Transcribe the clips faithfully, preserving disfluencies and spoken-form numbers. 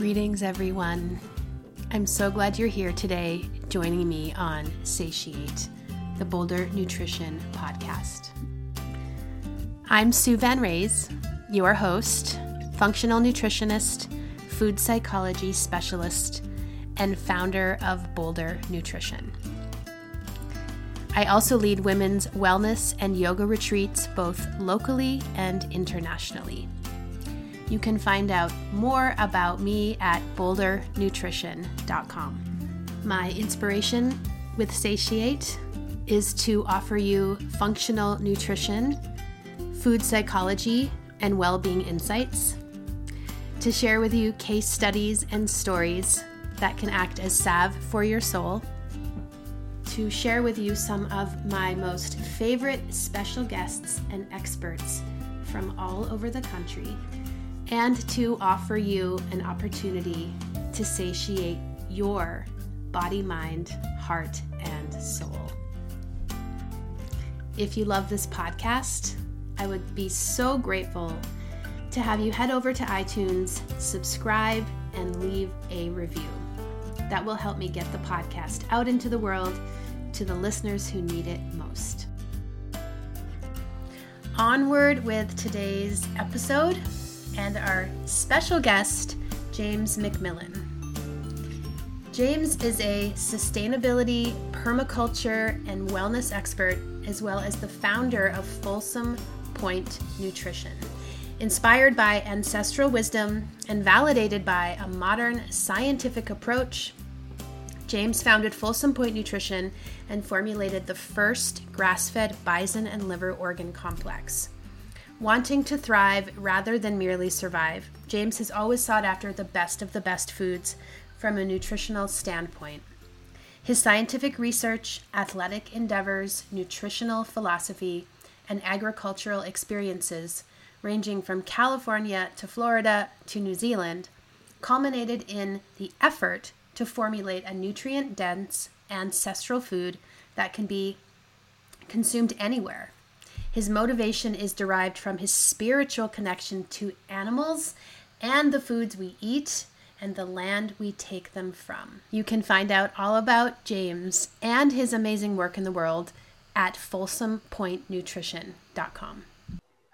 Greetings, everyone. I'm so glad you're here today joining me on Satiate, the Boulder Nutrition podcast. I'm Sue Van Reys, your host, functional nutritionist, food psychology specialist, and founder of Boulder Nutrition. I also lead women's wellness and yoga retreats both locally and internationally. You can find out more about me at boulder nutrition dot com. My inspiration with Satiate is to offer you functional nutrition, food psychology, and well-being insights, to share with you case studies and stories that can act as salve for your soul, to share with you some of my most favorite special guests and experts from all over the country, and to offer you an opportunity to satiate your body, mind, heart, and soul. If you love this podcast, I would be so grateful to have you head over to iTunes, subscribe, and leave a review. That will help me get the podcast out into the world to the listeners who need it most. Onward with today's episode and our special guest, James McMillan. James is a sustainability, permaculture, and wellness expert, as well as the founder of Folsom Point Nutrition. Inspired by ancestral wisdom and validated by a modern scientific approach, James founded Folsom Point Nutrition and formulated the first grass-fed bison and liver organ complex. Wanting to thrive rather than merely survive, James has always sought after the best of the best foods from a nutritional standpoint. His scientific research, athletic endeavors, nutritional philosophy, and agricultural experiences, ranging from California to Florida to New Zealand, culminated in the effort to formulate a nutrient-dense ancestral food that can be consumed anywhere. His motivation is derived from his spiritual connection to animals and the foods we eat and the land we take them from. You can find out all about James and his amazing work in the world at folsom point nutrition dot com.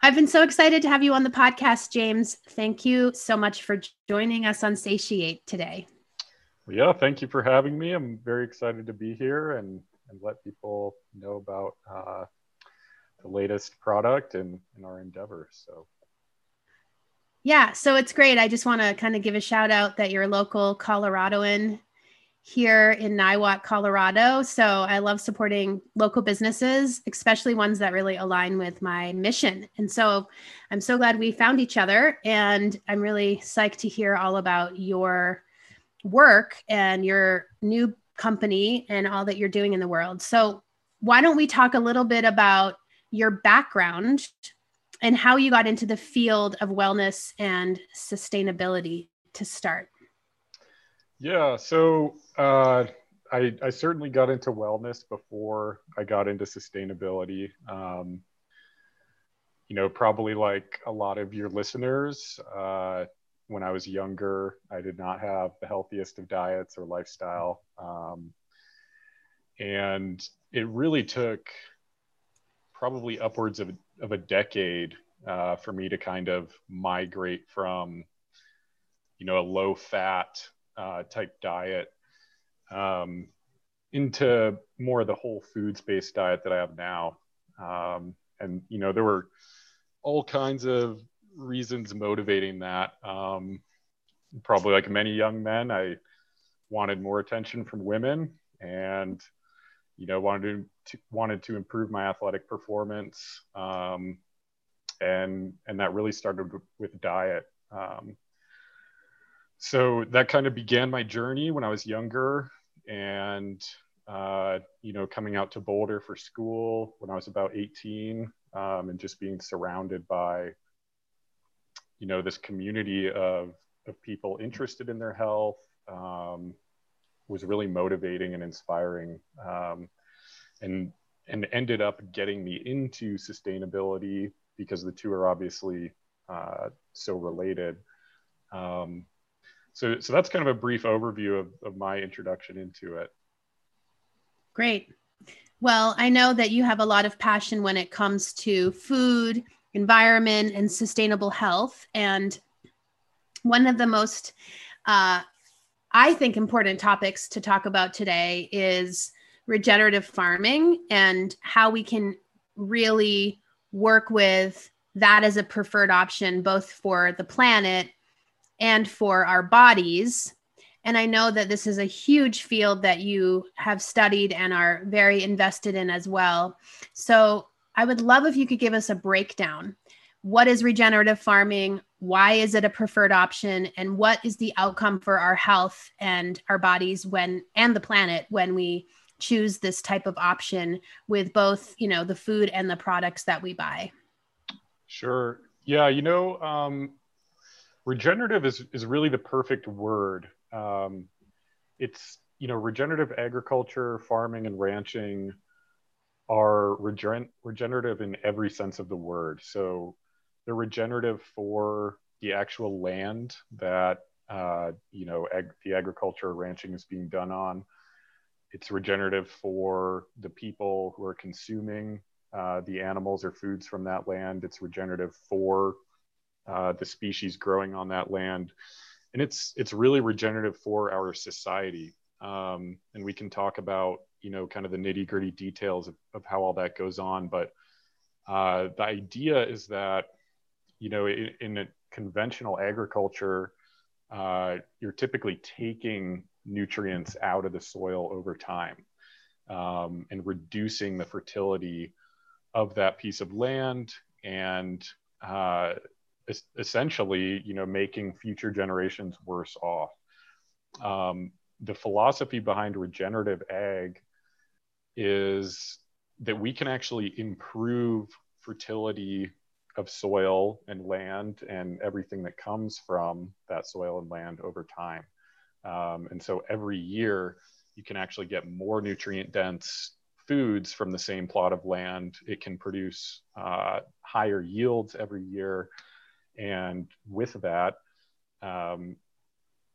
I've been so excited to have you on the podcast, James. Thank you so much for joining us on Satiate today. Yeah, thank you for having me. I'm very excited to be here and, and let people know about uh, the latest product and, and our endeavor. So, yeah, so it's great. I just want to kind of give a shout out that you're a local Coloradoan here in Niwot, Colorado. So I love supporting local businesses, especially ones that really align with my mission. And so I'm so glad we found each other, and I'm really psyched to hear all about your work and your new company and all that you're doing in the world. So why don't we talk a little bit about your background and how you got into the field of wellness and sustainability to start? Yeah, so uh, I, I certainly got into wellness before I got into sustainability. Um, you know, probably like a lot of your listeners, uh, when I was younger, I did not have the healthiest of diets or lifestyle. Um, and it really took probably upwards of, of a decade uh, for me to kind of migrate from, you know, a low fat uh, type diet um, into more of the whole foods based diet that I have now. Um, and, you know, there were all kinds of reasons motivating that. Um, probably like many young men, I wanted more attention from women and, you know, wanted to, wanted to improve my athletic performance. Um, and, and that really started with diet. Um, so that kind of began my journey when I was younger and, uh, you know, coming out to Boulder for school when I was about eighteen, um, and just being surrounded by, you know, this community of, of people interested in their health, um, was really motivating and inspiring, um, and and ended up getting me into sustainability because the two are obviously uh, so related. Um, So, so that's kind of a brief overview of, of my introduction into it. Great. Well, I know that you have a lot of passion when it comes to food, environment, and sustainable health. And one of the most, uh, I think, important topics to talk about today is regenerative farming and how we can really work with that as a preferred option, both for the planet and for our bodies. And I know that this is a huge field that you have studied and are very invested in as well. So I would love if you could give us a breakdown. What is regenerative farming? Why is it a preferred option? And what is the outcome for our health and our bodies when, and the planet, when we choose this type of option with both, you know, the food and the products that we buy? Sure. Yeah. You know, um, regenerative is, is really the perfect word. Um, it's, you know, regenerative agriculture, farming, and ranching are regen- regenerative in every sense of the word. So they're regenerative for the actual land that, uh, you know, ag- the agriculture or ranching is being done on. It's regenerative for the people who are consuming uh, the animals or foods from that land. It's regenerative for uh, the species growing on that land. And it's it's really regenerative for our society. Um, and we can talk about, you know, kind of the nitty gritty details of, of how all that goes on. But uh, the idea is that, you know, in, in a conventional agriculture, uh, you're typically taking nutrients out of the soil over time um, and reducing the fertility of that piece of land and uh, essentially, you know, making future generations worse off. Um, the philosophy behind regenerative ag is that we can actually improve fertility of soil and land and everything that comes from that soil and land over time. Um, and so every year you can actually get more nutrient dense foods from the same plot of land. It can produce uh, higher yields every year. And with that, um,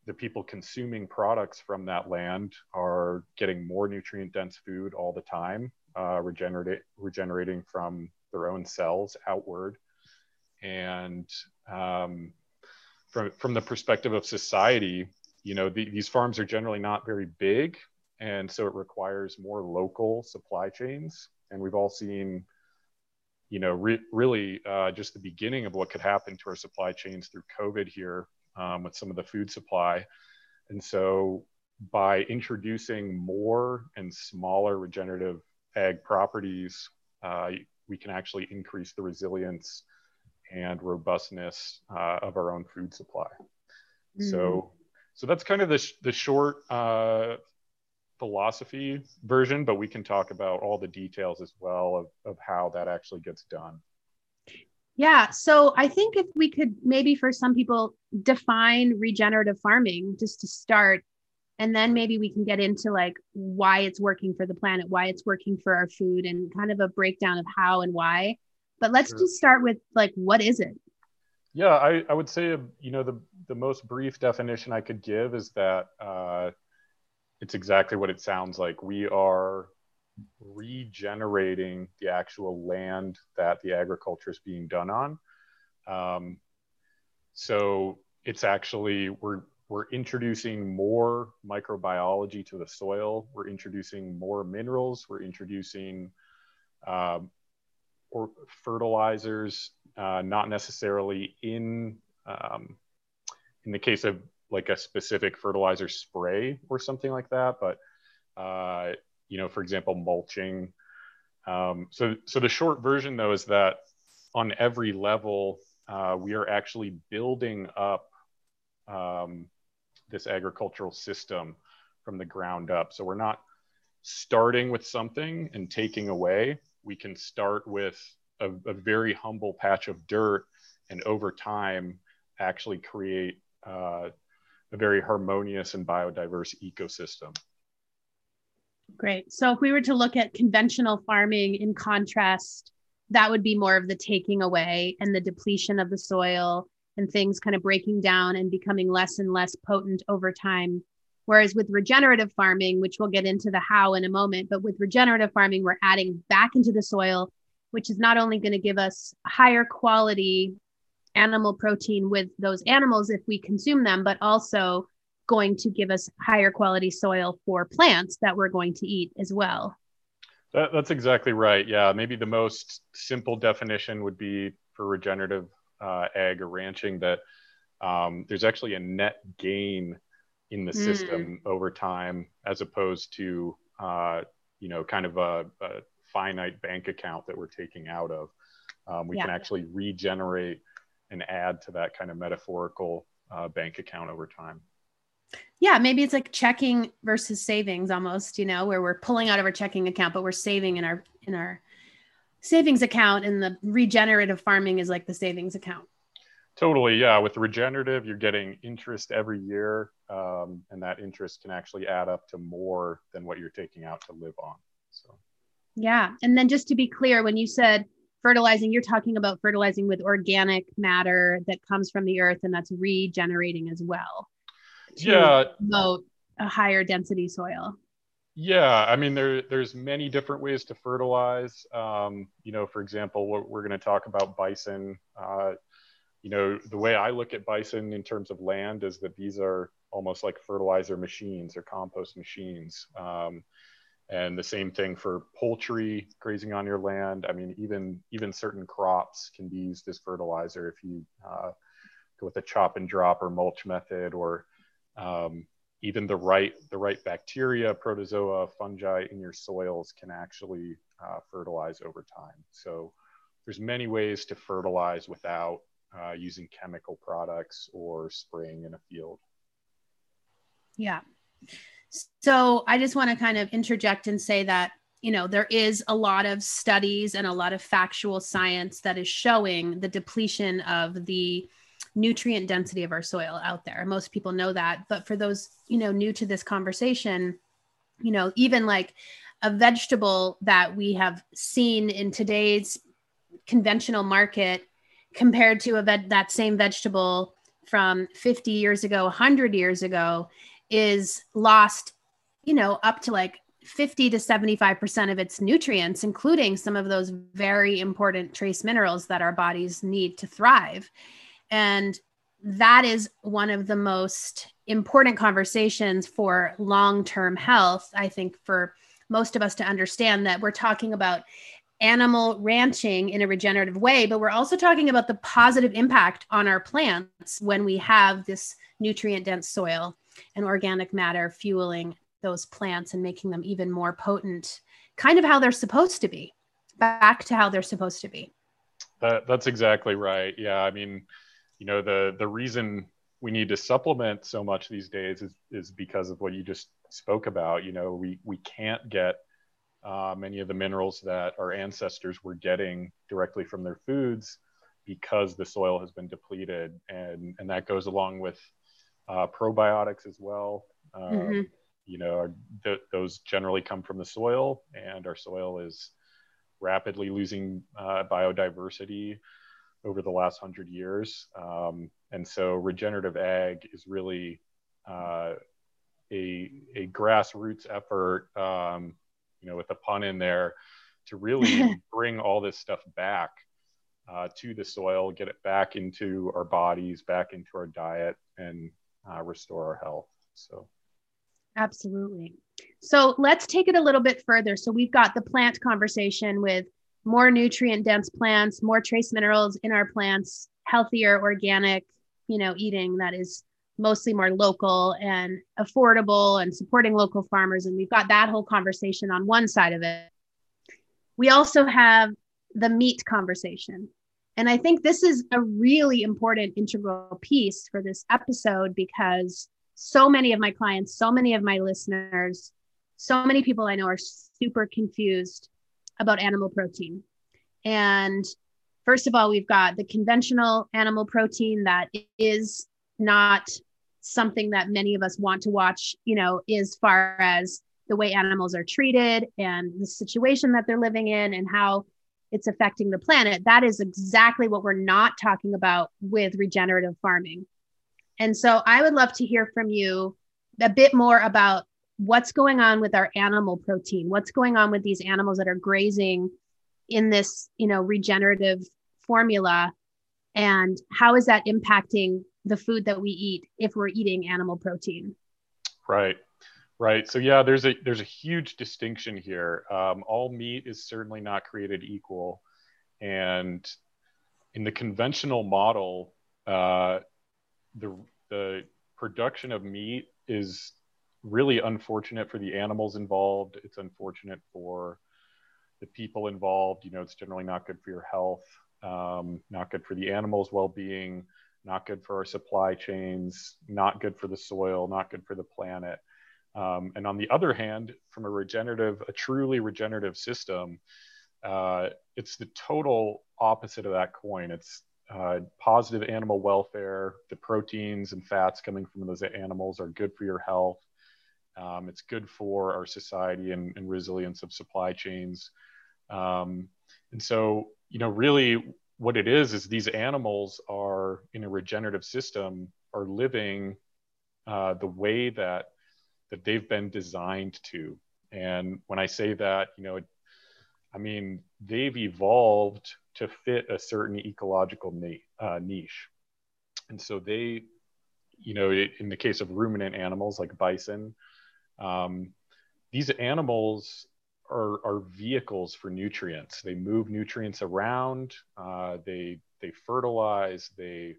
the people consuming products from that land are getting more nutrient dense food all the time, uh, regenerate, regenerating from their own cells outward. And um, from, from the perspective of society, you know, the, these farms are generally not very big. And so it requires more local supply chains. And we've all seen, you know, re- really uh, just the beginning of what could happen to our supply chains through COVID here um, with some of the food supply. And so by introducing more and smaller regenerative ag properties, uh, we can actually increase the resilience and robustness uh, of our own food supply. Mm-hmm. So, so that's kind of the, sh- the short uh, philosophy version, but we can talk about all the details as well of, of how that actually gets done. Yeah. So I think if we could maybe for some people define regenerative farming just to start, and then maybe we can get into like why it's working for the planet, why it's working for our food, and kind of a breakdown of how and why. But let's Sure. just start with like, what is it? Yeah, I, I would say, you know, the, the most brief definition I could give is that, uh, it's exactly what it sounds like. We are regenerating the actual land that the agriculture is being done on. Um, so it's actually, we're, we're introducing more microbiology to the soil. We're introducing more minerals. We're introducing um, or fertilizers, uh, not necessarily in, um, in the case of like a specific fertilizer spray or something like that. But, uh, you know, for example, mulching. Um, so, so the short version though, is that on every level, uh, we are actually building up um, this agricultural system from the ground up. So we're not starting with something and taking away. We can start with a, a very humble patch of dirt and over time actually create uh, a very harmonious and biodiverse ecosystem. Great. So if we were to look at conventional farming in contrast, that would be more of the taking away and the depletion of the soil and things kind of breaking down and becoming less and less potent over time. Whereas with regenerative farming, which we'll get into the how in a moment, but with regenerative farming, we're adding back into the soil, which is not only going to give us higher quality animal protein with those animals if we consume them, but also going to give us higher quality soil for plants that we're going to eat as well. That, that's exactly right. Yeah. Maybe the most simple definition would be for regenerative uh, ag or ranching that um, there's actually a net gain in the mm. system over time, as opposed to, uh, you know, kind of a, a finite bank account that we're taking out of. Um, we yeah. can actually regenerate and add to that kind of metaphorical uh, bank account over time. Yeah, maybe it's like checking versus savings almost, you know, where we're pulling out of our checking account, but we're saving in our in our savings account, and the regenerative farming is like the savings account. Totally, yeah. With regenerative, you're getting interest every year, um, and that interest can actually add up to more than what you're taking out to live on. So. Yeah, and then just to be clear, when you said fertilizing, you're talking about fertilizing with organic matter that comes from the earth, and that's regenerating as well. To yeah, promote a higher density soil. Yeah, I mean, there there's many different ways to fertilize. Um, you know, for example, we're, we're going to talk about bison. Uh, you know, the way I look at bison in terms of land is that these are almost like fertilizer machines or compost machines. Um, and the same thing for poultry grazing on your land. I mean, even even certain crops can be used as fertilizer if you uh, go with a chop and drop or mulch method, or Um, even the right, the right bacteria, protozoa, fungi in your soils can actually uh, fertilize over time. So there's many ways to fertilize without uh, using chemical products or spraying in a field. Yeah. So I just want to kind of interject and say that, you know, there is a lot of studies and a lot of factual science that is showing the depletion of the nutrient density of our soil out there. Most people know that, but for those, you know, new to this conversation, you know, even like a vegetable that we have seen in today's conventional market compared to a ve- that same vegetable from fifty years ago, one hundred years ago is lost, you know, up to like fifty to seventy-five percent of its nutrients, including some of those very important trace minerals that our bodies need to thrive. And that is one of the most important conversations for long-term health, I think, for most of us to understand that we're talking about animal ranching in a regenerative way, but we're also talking about the positive impact on our plants when we have this nutrient-dense soil and organic matter fueling those plants and making them even more potent, kind of how they're supposed to be, back to how they're supposed to be. That, that's exactly right. Yeah, I mean, you know, the, the reason we need to supplement so much these days is, is because of what you just spoke about. You know, we, we can't get uh, many of the minerals that our ancestors were getting directly from their foods because the soil has been depleted. And, and that goes along with uh, probiotics as well. Um, mm-hmm. You know, our, th- those generally come from the soil, and our soil is rapidly losing uh, biodiversity over the last hundred years. Um, and so regenerative ag is really uh, a, a grassroots effort, um, you know, with a pun in there, to really bring all this stuff back uh, to the soil, get it back into our bodies, back into our diet, and uh, restore our health. So. Absolutely. So let's take it a little bit further. So we've got the plant conversation with more nutrient dense plants, more trace minerals in our plants, healthier, organic, you know, eating that is mostly more local and affordable and supporting local farmers. And we've got that whole conversation on one side of it. We also have the meat conversation. And I think this is a really important integral piece for this episode, because so many of my clients, so many of my listeners, so many people I know are super confused about animal protein. And first of all, we've got the conventional animal protein that is not something that many of us want to watch, you know, as far as the way animals are treated and the situation that they're living in and how it's affecting the planet. That is exactly what we're not talking about with regenerative farming. And so I would love to hear from you a bit more about what's going on with our animal protein, what's going on with these animals that are grazing in this, you know, regenerative formula, and how is that impacting the food that we eat if we're eating animal protein? Right. Right. So yeah, there's a, there's a huge distinction here. Um, all meat is certainly not created equal. And in the conventional model, uh, the, the production of meat is really unfortunate for the animals involved. It's unfortunate for the people involved. You know, it's generally not good for your health, um, not good for the animals' well-being, not good for our supply chains, not good for the soil, not good for the planet. Um, and on the other hand, from a regenerative, a truly regenerative system, uh, it's the total opposite of that coin. It's uh, positive animal welfare. The proteins and fats coming from those animals are good for your health. Um, it's good for our society and, and resilience of supply chains. Um, and so, you know, really what it is, is these animals are, in a regenerative system, are living uh, the way that that they've been designed to. And when I say that, you know, I mean, they've evolved to fit a certain ecological niche. And so they, you know, in the case of ruminant animals like bison, um, these animals are, are vehicles for nutrients. They move nutrients around, uh, they, they fertilize, they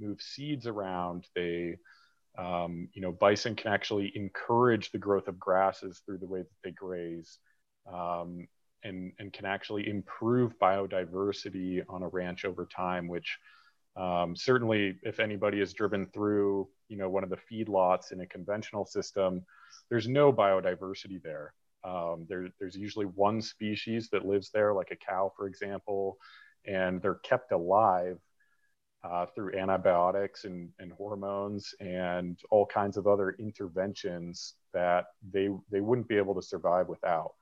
move seeds around, they, Um, you know, bison can actually encourage the growth of grasses through the way that they graze, um, and, and can actually improve biodiversity on a ranch over time, which um, certainly if anybody has driven through, you know, one of the feedlots in a conventional system, there's no biodiversity there. Um, there there's usually one species that lives there, like a cow, for example, and they're kept alive Uh, through antibiotics and, and hormones and all kinds of other interventions that they, they wouldn't be able to survive without.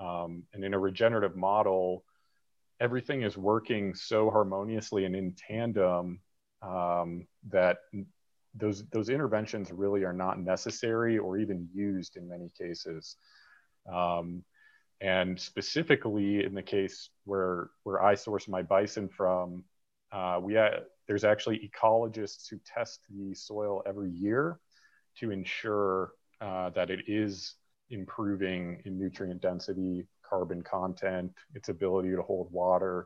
Um, and in a regenerative model, everything is working so harmoniously and in tandem um, that those, those interventions really are not necessary or even used in many cases. Um, and specifically in the case where, where I source my bison from, Uh, we uh, there's actually ecologists who test the soil every year to ensure uh, that it is improving in nutrient density, carbon content, its ability to hold water,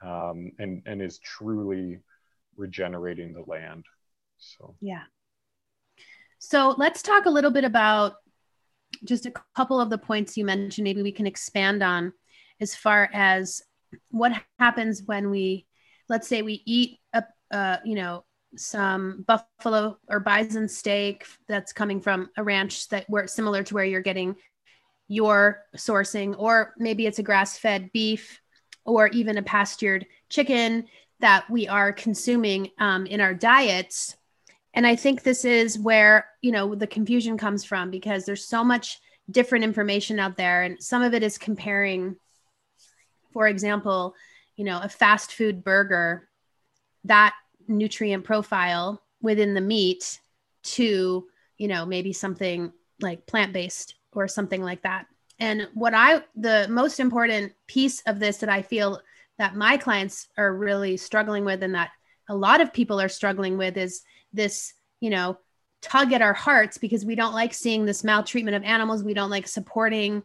um, and, and is truly regenerating the land. So, yeah. So let's talk a little bit about just a couple of the points you mentioned. Maybe we can expand on as far as what happens when we, let's say we eat, a, uh, you know, some buffalo or bison steak that's coming from a ranch that where it's similar to where you're getting your sourcing, or maybe it's a grass-fed beef or even a pastured chicken that we are consuming um, in our diets. And I think this is where, you know, the confusion comes from, because there's so much different information out there. And some of it is comparing, for example, you know, a fast food burger, that nutrient profile within the meat to, you know, maybe something like plant-based or something like that. And what I, the most important piece of this that I feel that my clients are really struggling with, and that a lot of people are struggling with, is this, you know, tug at our hearts, because we don't like seeing this maltreatment of animals. We don't like supporting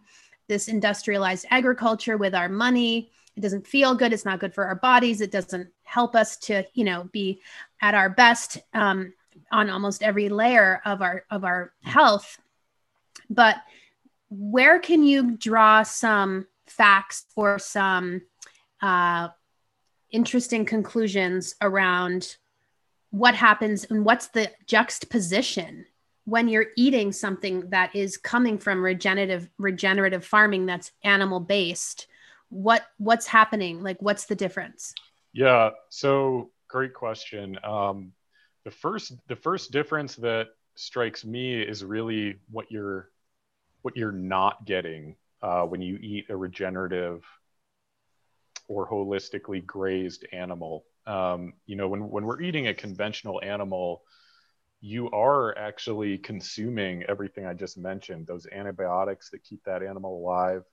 this industrialized agriculture with our money. It doesn't feel good. It's not good for our bodies. It doesn't help us to, you know, be at our best um, on almost every layer of our, of our health. But where can you draw some facts or some uh, interesting conclusions around what happens and what's the juxtaposition when you're eating something that is coming from regenerative, regenerative farming that's animal-based? What what's happening? Like, what's the difference? Yeah, so great question. Um, the first the first difference that strikes me is really what you're what you're not getting uh, when you eat a regenerative or holistically grazed animal. Um, you know, when, when we're eating a conventional animal, you are actually consuming everything I just mentioned, those antibiotics that keep that animal alive.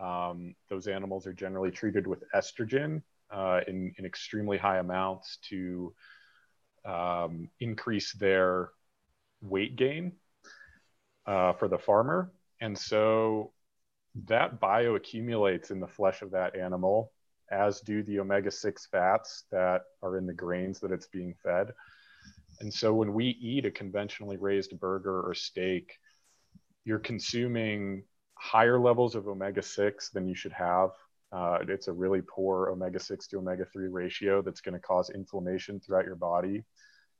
Um, those animals are generally treated with estrogen uh, in, in extremely high amounts to um, increase their weight gain uh, for the farmer. And so that bioaccumulates in the flesh of that animal, as do the omega six fats that are in the grains that it's being fed. And so when we eat a conventionally raised burger or steak, you're consuming higher levels of omega six than you should have. Uh, it's a really poor omega six to omega three ratio that's going to cause inflammation throughout your body.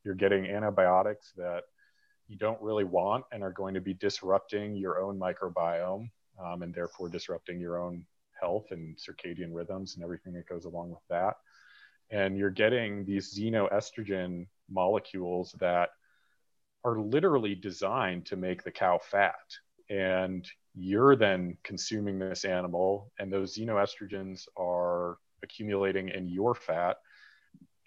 You're getting antibiotics that you don't really want and are going to be disrupting your own microbiome, um, and therefore disrupting your own health and circadian rhythms and everything that goes along with that. And you're getting these xenoestrogen molecules that are literally designed to make the cow fat. And you're then consuming this animal, and those xenoestrogens are accumulating in your fat.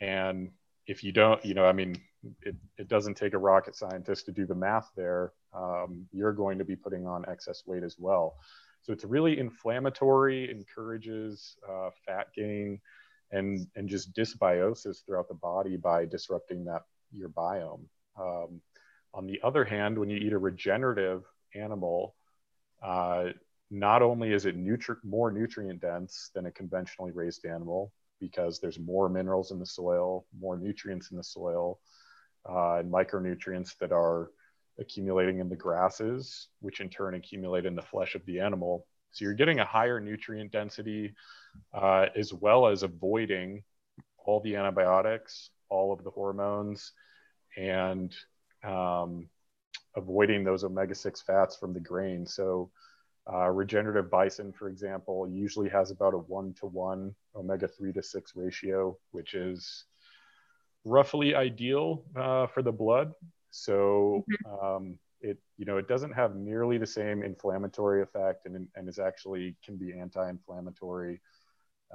And if you don't, you know, I mean, it, it doesn't take a rocket scientist to do the math there. Um, you're going to be putting on excess weight as well. So it's really inflammatory, encourages uh, fat gain and, and just dysbiosis throughout the body by disrupting that your biome. Um, on the other hand, when you eat a regenerative animal, uh, not only is it nutri- more nutrient dense than a conventionally raised animal, because there's more minerals in the soil, more nutrients in the soil, uh, and micronutrients that are accumulating in the grasses, which in turn accumulate in the flesh of the animal. So you're getting a higher nutrient density, uh, as well as avoiding all the antibiotics, all of the hormones, and um, avoiding those omega six fats from the grain. So uh, regenerative bison, for example, usually has about a one to one omega three to six ratio, which is roughly ideal uh, for the blood. So um, it, you know, it doesn't have nearly the same inflammatory effect, and, and is actually can be anti-inflammatory.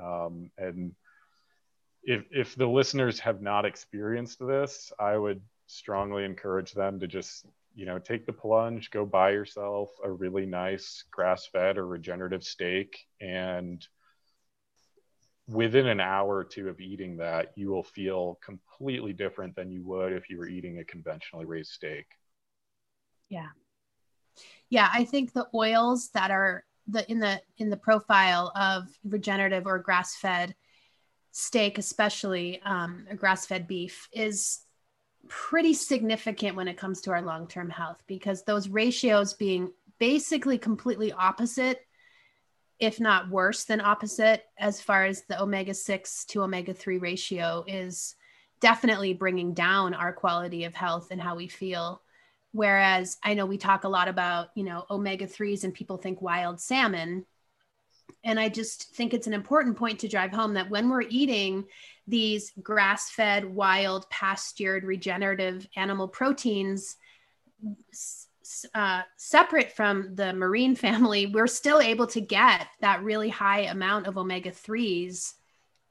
Um, and if, if the listeners have not experienced this, I would strongly encourage them to just, you know, take the plunge, go buy yourself a really nice grass-fed or regenerative steak, and within an hour or two of eating that, you will feel completely different than you would if you were eating a conventionally raised steak. Yeah. Yeah. I think the oils that are the, in the, in the profile of regenerative or grass-fed steak, especially um, or grass-fed beef, is pretty significant when it comes to our long-term health, because those ratios being basically completely opposite, if not worse than opposite, as far as the omega six to omega three ratio, is definitely bringing down our quality of health and how we feel. Whereas I know we talk a lot about, you know, omega threes, and people think wild salmon. And I just think it's an important point to drive home that when we're eating these grass-fed, wild, pastured, regenerative animal proteins, uh, separate from the marine family, we're still able to get that really high amount of omega threes.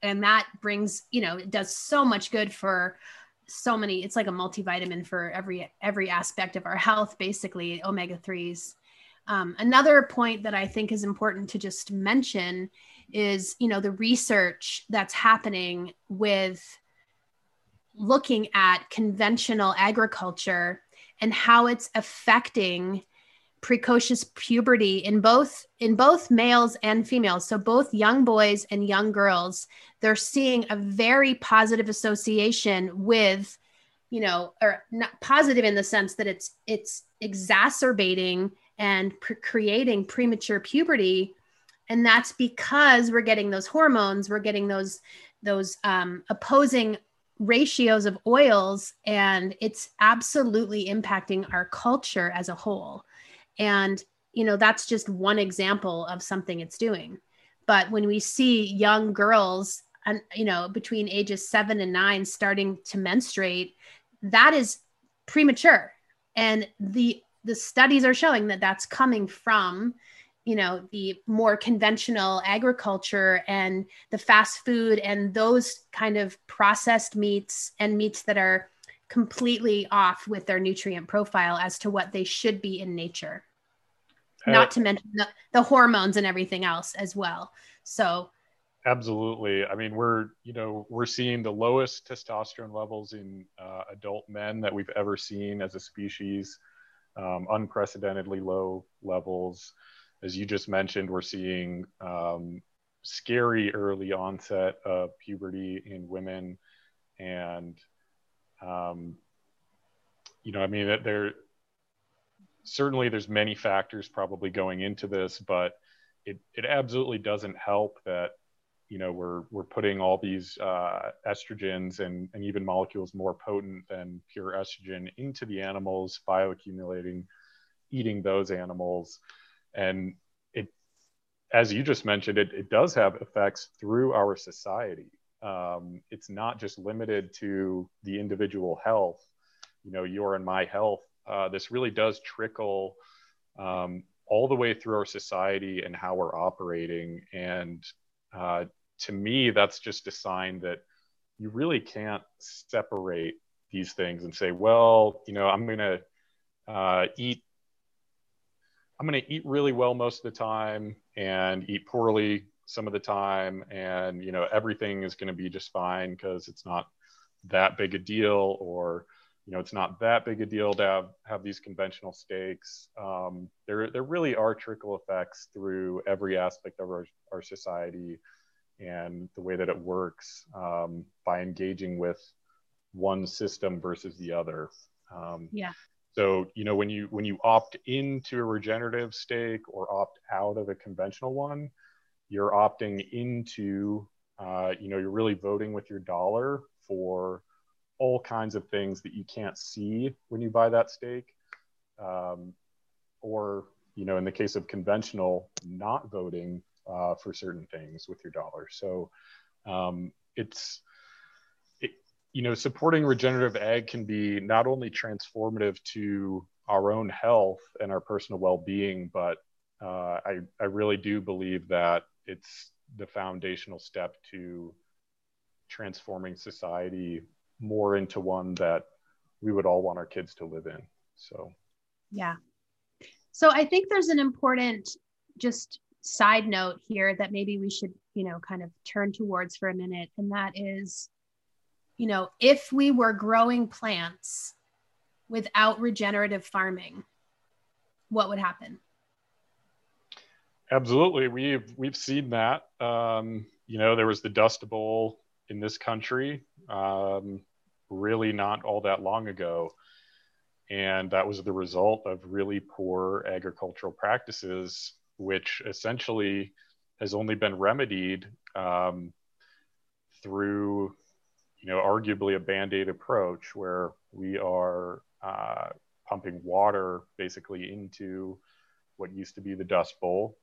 And that brings, you know, it does so much good for so many. It's like a multivitamin for every, every aspect of our health, basically, omega threes. Um, another point that I think is important to just mention is, you know, the research that's happening with looking at conventional agriculture and how it's affecting precocious puberty in both, in both males and females. So both young boys and young girls, they're seeing a very positive association with, you know, or not positive in the sense that it's, it's exacerbating and pre- creating premature puberty. And that's because we're getting those hormones, we're getting those, those um, opposing ratios of oils, and it's absolutely impacting our culture as a whole. And, you know, that's just one example of something it's doing. But when we see young girls, and you know, between ages seven and nine starting to menstruate, that is premature. And the The studies are showing that that's coming from you know, the more conventional agriculture and the fast food and those kind of processed meats and meats that are completely off with their nutrient profile as to what they should be in nature. Uh, Not to mention the, the hormones and everything else as well. So absolutely. I mean, we're, you know, we're seeing the lowest testosterone levels in uh, adult men that we've ever seen as a species, um, unprecedentedly low levels. As you just mentioned, we're seeing um, scary early onset of puberty in women. And, um, you know, I mean, there certainly there's many factors probably going into this, but it, it absolutely doesn't help that, you know, we're, we're putting all these uh, estrogens and, and even molecules more potent than pure estrogen into the animals, bioaccumulating, eating those animals. And it, as you just mentioned, it, it does have effects through our society. Um, it's not just limited to the individual health, you know, your and my health. Uh, this really does trickle um, all the way through our society and how we're operating. And uh, to me, that's just a sign that you really can't separate these things and say, well, you know, I'm going to uh, eat I'm going to eat really well most of the time and eat poorly some of the time. And, you know, everything is going to be just fine because it's not that big a deal, or, you know, it's not that big a deal to have, have these conventional steaks. Um, there, there really are trickle effects through every aspect of our, our society and the way that it works um, by engaging with one system versus the other. Um, yeah. So, you know, when you when you opt into a regenerative steak or opt out of a conventional one, you're opting into, uh, you know, you're really voting with your dollar for all kinds of things that you can't see when you buy that steak. Um, or, you know, in the case of conventional, not voting uh, for certain things with your dollar. So um, it's... you know, supporting regenerative ag can be not only transformative to our own health and our personal well-being, but uh, I, I really do believe that it's the foundational step to transforming society more into one that we would all want our kids to live in. So, yeah. So I think there's an important just side note here that maybe we should, you know, kind of turn towards for a minute. And that is, you know, if we were growing plants without regenerative farming, what would happen? Absolutely. We've, we've seen that. Um, you know, there was the Dust Bowl in this country, um, really not all that long ago. And that was the result of really poor agricultural practices, which essentially has only been remedied um, through... you know, arguably a band-aid approach where we are uh, pumping water basically into what used to be the Dust Bowl.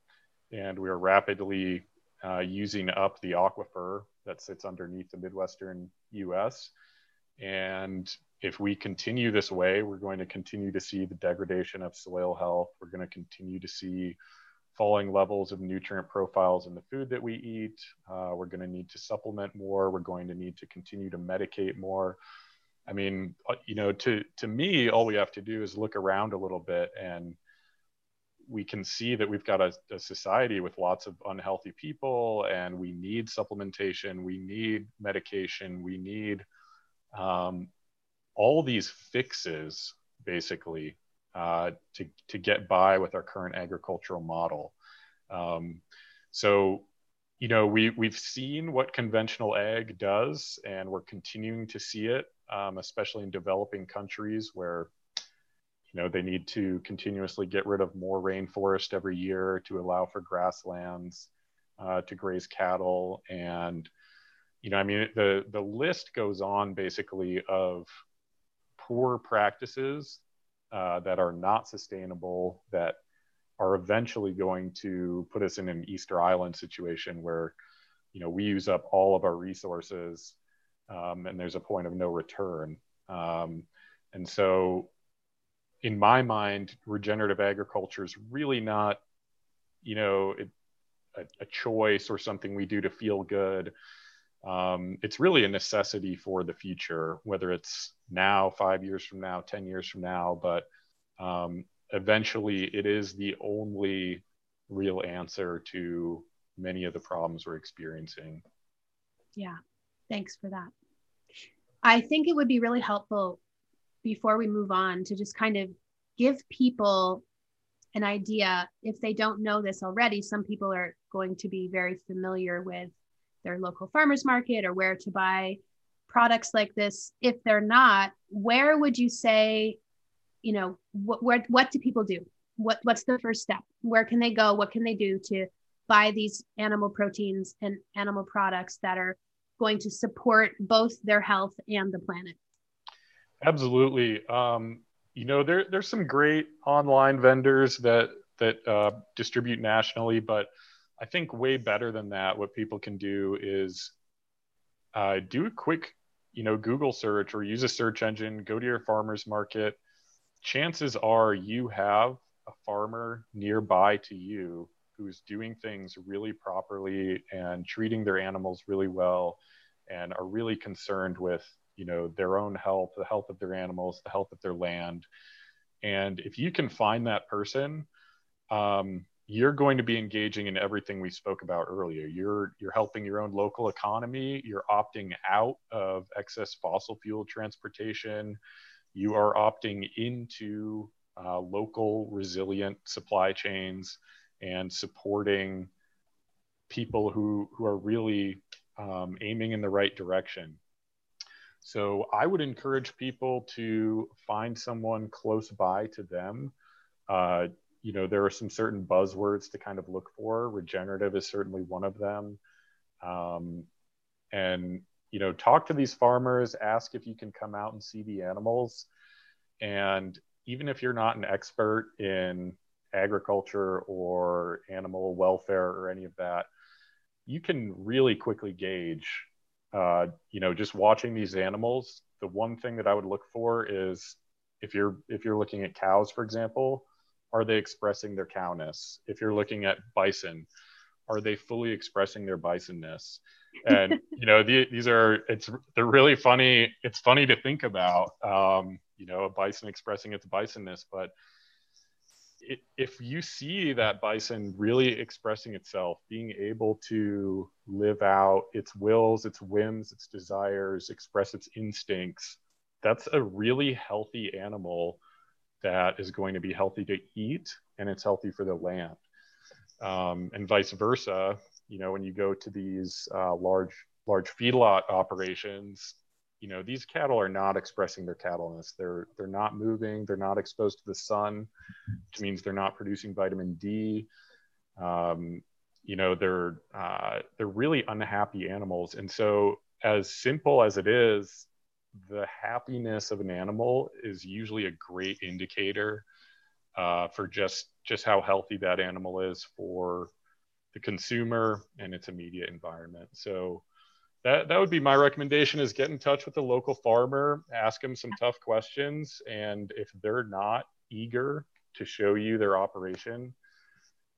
And we are rapidly uh, using up the aquifer that sits underneath the Midwestern U S. And if we continue this way, we're going to continue to see the degradation of soil health. We're going to continue to see falling levels of nutrient profiles in the food that we eat. Uh, we're going to need to supplement more. We're going to need to continue to medicate more. I mean, you know, to, to me, all we have to do is look around a little bit and we can see that we've got a, a society with lots of unhealthy people, and we need supplementation. We need medication. We need um, all these fixes, basically, Uh, to, to get by with our current agricultural model. Um, so, you know, we, we've seen what conventional ag does, and we're continuing to see it, um, especially in developing countries where, you know, they need to continuously get rid of more rainforest every year to allow for grasslands uh, to graze cattle. And, you know, I mean, the, the list goes on basically of poor practices Uh, that are not sustainable, that are eventually going to put us in an Easter Island situation where, you know, we use up all of our resources um, and there's a point of no return. Um, and so in my mind, regenerative agriculture is really not you know, it, a, a choice or something we do to feel good. Um, it's really a necessity for the future, whether it's now, five years from now, ten years from now, but um, eventually it is the only real answer to many of the problems we're experiencing. Yeah, thanks for that. I think it would be really helpful before we move on to just kind of give people an idea. If they don't know this already, some people are going to be very familiar with their local farmers market or where to buy products like this. If they're not, where would you say, you know, what, what, what do people do? What, what's the first step? Where can they go? What can they do to buy these animal proteins and animal products that are going to support both their health and the planet? Absolutely. Um, you know, there, there's some great online vendors that, that uh, distribute nationally, but I think way better than that, what people can do is uh, do a quick, you know, Google search or use a search engine, go to your farmer's market. Chances are you have a farmer nearby to you who's doing things really properly and treating their animals really well and are really concerned with, you know, their own health, the health of their animals, the health of their land. And if you can find that person, um, you're going to be engaging in everything we spoke about earlier. You're, you're helping your own local economy. You're opting out of excess fossil fuel transportation. You are opting into uh, local resilient supply chains and supporting people who, who are really um, aiming in the right direction. So I would encourage people to find someone close by to them. Uh, You know, there are some certain buzzwords to kind of look for. Regenerative is certainly one of them. Um, and, you know, talk to these farmers, ask if you can come out and see the animals. And even if you're not an expert in agriculture or animal welfare or any of that, you can really quickly gauge, uh, you know, just watching these animals. The one thing that I would look for is if you're, if you're looking at cows, for example, are they expressing their cowness? If you're looking at bison, are they fully expressing their bisonness? And you know, the, these are, it's, they're really funny. It's funny to think about, um, you know, a bison expressing its bisonness, but it, if you see that bison really expressing itself, being able to live out its wills, its whims, its desires, express its instincts, that's a really healthy animal that is going to be healthy to eat, and it's healthy for the land. Um, and vice versa, you know, when you go to these uh, large, large feedlot operations, you know, these cattle are not expressing their cattleness. They're, they're not moving, they're not exposed to the sun, which means they're not producing vitamin D. Um, you know, they're, uh, they're really unhappy animals. And so as simple as it is, the happiness of an animal is usually a great indicator uh, for just, just how healthy that animal is for the consumer and its immediate environment. So that, that would be my recommendation, is get in touch with the local farmer, ask them some tough questions. And if they're not eager to show you their operation,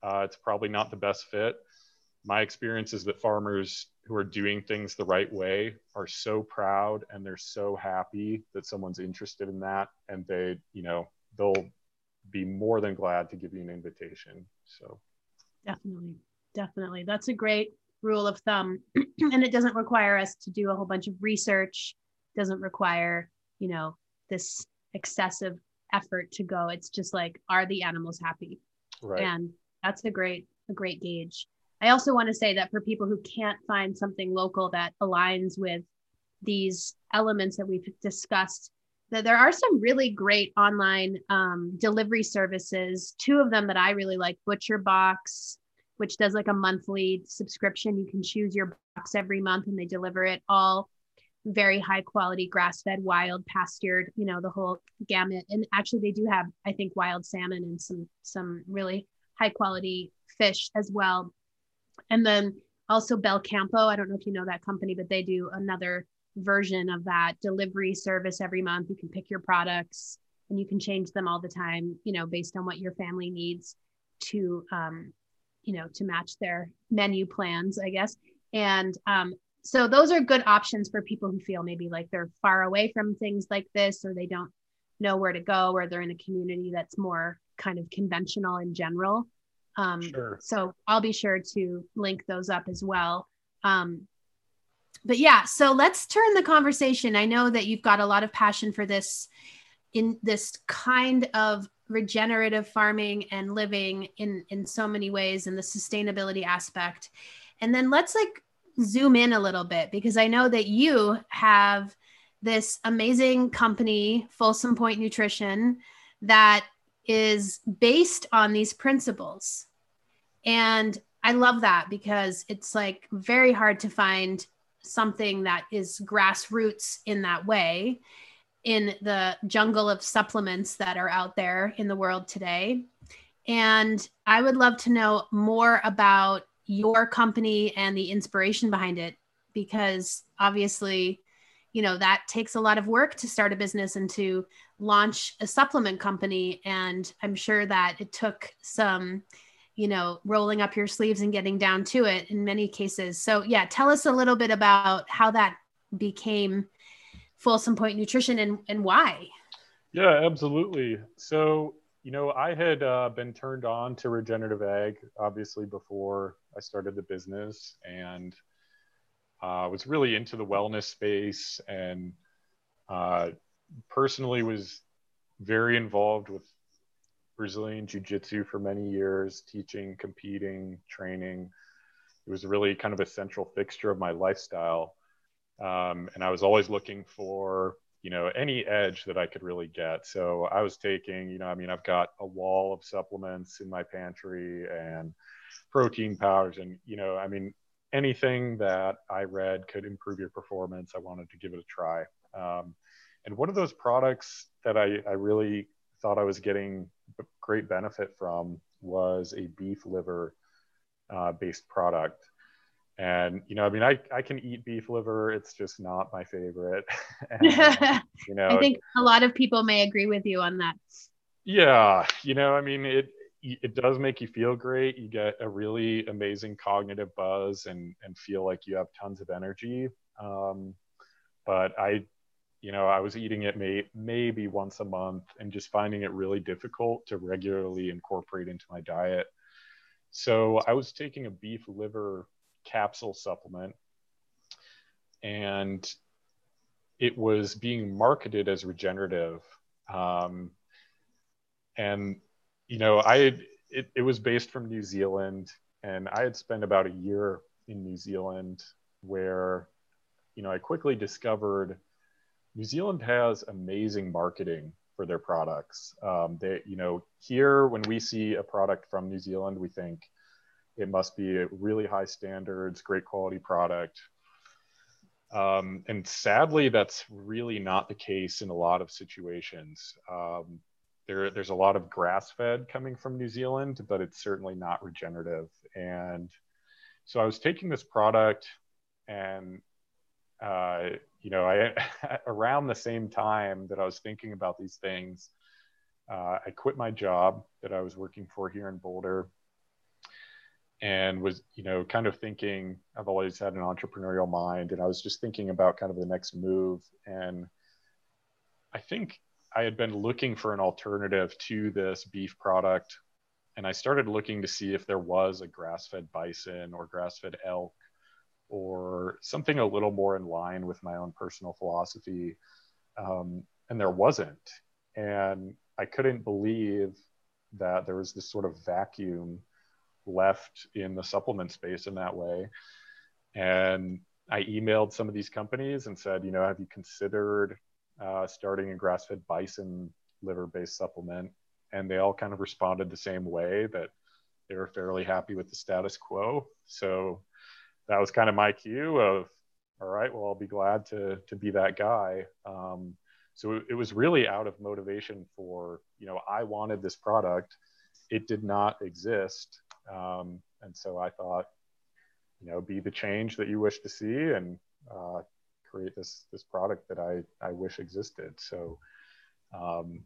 uh, it's probably not the best fit. My experience is that farmers who are doing things the right way are so proud and they're so happy that someone's interested in that. And they, you know, they'll be more than glad to give you an invitation. So definitely, definitely. That's a great rule of thumb. And it doesn't require us to do a whole bunch of research. It doesn't require, you know, this excessive effort to go. It's just like, are the animals happy? Right. And that's a great, a great gauge. I also want to say that for people who can't find something local that aligns with these elements that we've discussed, that there are some really great online um, delivery services. Two of them that I really like, ButcherBox, which does like a monthly subscription. You can choose your box every month and they deliver it all, very high quality, grass-fed, wild, pastured, you know, the whole gamut. And actually they do have, I think, wild salmon and some, some really high quality fish as well. And then also Belcampo, I don't know if you know that company, but they do another version of that delivery service every month. You can pick your products and you can change them all the time, you know, based on what your family needs to, um, you know, to match their menu plans, I guess. And um, so those are good options for people who feel maybe like they're far away from things like this, or they don't know where to go, or they're in a community that's more kind of conventional in general. Um, sure. So I'll be sure to link those up as well. Um, but yeah, so let's turn the conversation. I know that you've got a lot of passion for this, in this kind of regenerative farming and living in, in so many ways, and the sustainability aspect. And then let's like zoom in a little bit, because I know that you have this amazing company, Folsom Point Nutrition, that is based on these principles. And I love that, because it's like very hard to find something that is grassroots in that way in the jungle of supplements that are out there in the world today. And I would love to know more about your company and the inspiration behind it, because obviously, you know, that takes a lot of work to start a business and to launch a supplement company. And I'm sure that it took some, you know, rolling up your sleeves and getting down to it in many cases. So yeah, tell us a little bit about how that became Folsom Point Nutrition and, and why. Yeah, absolutely. So, you know, I had uh, been turned on to regenerative ag, obviously, before I started the business, and I uh, was really into the wellness space, and uh, personally was very involved with Brazilian Jiu-Jitsu for many years, teaching, competing, training. It was really kind of a central fixture of my lifestyle. Um, and I was always looking for, you know, any edge that I could really get. So I was taking, you know, I mean, I've got a wall of supplements in my pantry and protein powders and, you know, I mean, anything that I read could improve your performance, I wanted to give it a try. Um, and one of those products that I, I really thought I was getting great benefit from was a beef liver uh, based product. And, you know, I mean, I, I can eat beef liver. It's just not my favorite. And, you know, I think a lot of people may agree with you on that. Yeah. You know, I mean, it, it does make you feel great. You get a really amazing cognitive buzz and, and feel like you have tons of energy. Um, but I, you know, I was eating it may, maybe once a month and just finding it really difficult to regularly incorporate into my diet. So I was taking a beef liver capsule supplement, and it was being marketed as regenerative. Um, and, you know, I, had, it, it was based from New Zealand, and I had spent about a year in New Zealand where, you know, I quickly discovered New Zealand has amazing marketing for their products. Um, they, you know, here, when we see a product from New Zealand, we think, it must be a really high standards, great quality product. Um, and sadly, that's really not the case in a lot of situations. Um, there, there's a lot of grass-fed coming from New Zealand, but it's certainly not regenerative. And so I was taking this product, and uh, you know, I around the same time that I was thinking about these things, uh, I quit my job that I was working for here in Boulder. And was, you know, kind of thinking, I've always had an entrepreneurial mind, and I was just thinking about kind of the next move. And I think I had been looking for an alternative to this beef product. And I started looking to see if there was a grass-fed bison or grass-fed elk or something a little more in line with my own personal philosophy. Um, and there wasn't. And I couldn't believe that there was this sort of vacuum left in the supplement space in that way. And I emailed some of these companies and said, you know, have you considered uh, starting a grass-fed bison liver-based supplement? And they all kind of responded the same way, that they were fairly happy with the status quo. So that was kind of my cue of, all right, well, I'll be glad to, to be that guy. Um, so it, it was really out of motivation for, you know, I wanted this product. It did not exist. Um, and so I thought, you know, be the change that you wish to see, and uh, create this this product that I, I wish existed. So, um,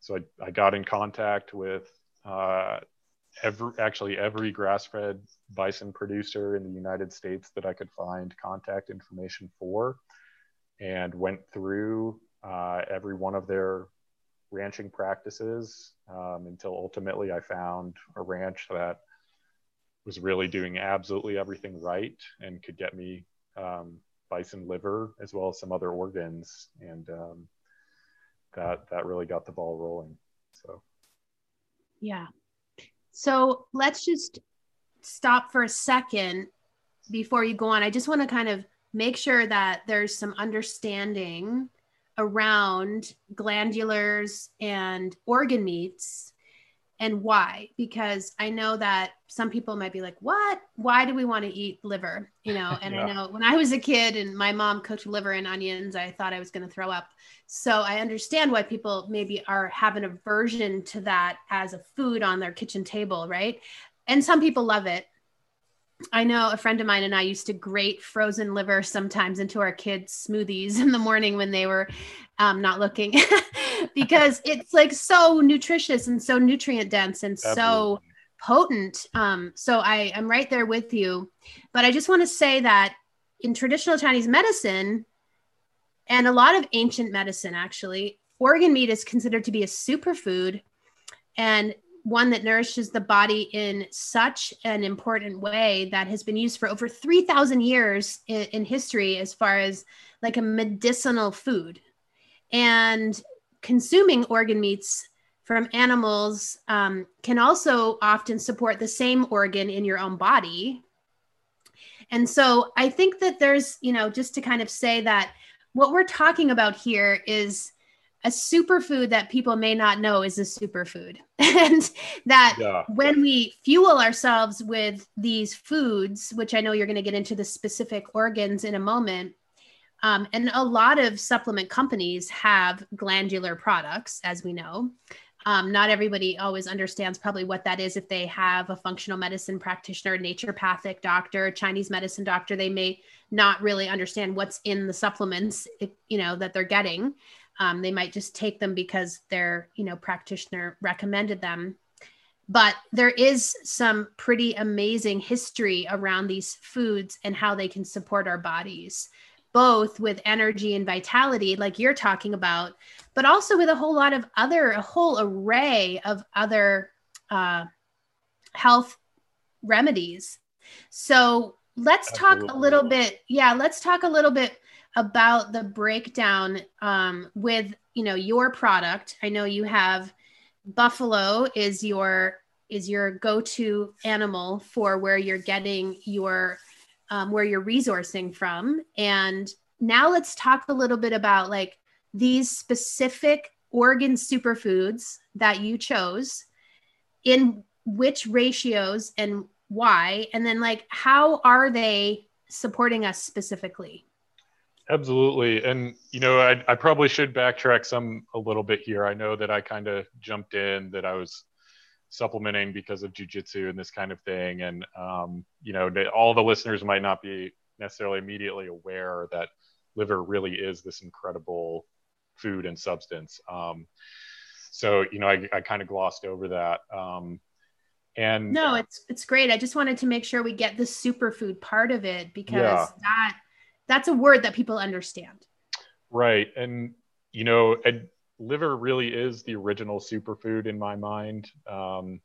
so I, I got in contact with uh, every, actually every grass-fed bison producer in the United States that I could find contact information for, and went through uh, every one of their ranching practices um, until ultimately I found a ranch that was really doing absolutely everything right and could get me um, bison liver as well as some other organs. And um, that, that really got the ball rolling, so. Yeah. So let's just stop for a second before you go on. I just want to kind of make sure that there's some understanding around glandulars and organ meats and why, because I know that some people might be like, what, why do we want to eat liver? You know, and yeah. I know when I was a kid and my mom cooked liver and onions, I thought I was going to throw up. So I understand why people maybe are have an aversion to that as a food on their kitchen table. Right. And some people love it. I know a friend of mine and I used to grate frozen liver sometimes into our kids' smoothies in the morning when they were um, not looking because it's like so nutritious and so nutrient dense and Absolutely. So potent. Um, so I am right there with you, but I just want to say that in traditional Chinese medicine and a lot of ancient medicine, actually, organ meat is considered to be a superfood and one that nourishes the body in such an important way that has been used for over three thousand years in, in history as far as like a medicinal food. And consuming organ meats from animals um, can also often support the same organ in your own body. And so I think that there's, you know, just to kind of say that what we're talking about here is a superfood that people may not know is a superfood. And that yeah. when we fuel ourselves with these foods, which I know you're going to get into the specific organs in a moment, um, and a lot of supplement companies have glandular products, as we know. Um, not everybody always understands probably what that is. If they have a functional medicine practitioner, naturopathic doctor, Chinese medicine doctor, they may not really understand what's in the supplements, you know, that they're getting. Um, they might just take them because their, you know, practitioner recommended them. But there is some pretty amazing history around these foods and how they can support our bodies, both with energy and vitality, like you're talking about, but also with a whole lot of other, a whole array of other uh, health remedies. So let's Absolutely. talk a little bit. Yeah, let's talk a little bit about the breakdown um, with, you know, your product. I know you have buffalo is your is your go-to animal for where you're getting your um, where you're resourcing from. And now let's talk a little bit about like these specific organ superfoods that you chose, in which ratios and why, and then like how are they supporting us specifically? Absolutely. And, you know, I, I probably should backtrack some a little bit here. I know that I kind of jumped in that I was supplementing because of jujitsu and this kind of thing. And, um, you know, all the listeners might not be necessarily immediately aware that liver really is this incredible food and substance. Um, so, you know, I, I kind of glossed over that. Um, and no, it's, it's great. I just wanted to make sure we get the superfood part of it because yeah. that That's a word that people understand. Right. And, you know, and liver really is the original superfood in my mind. Um,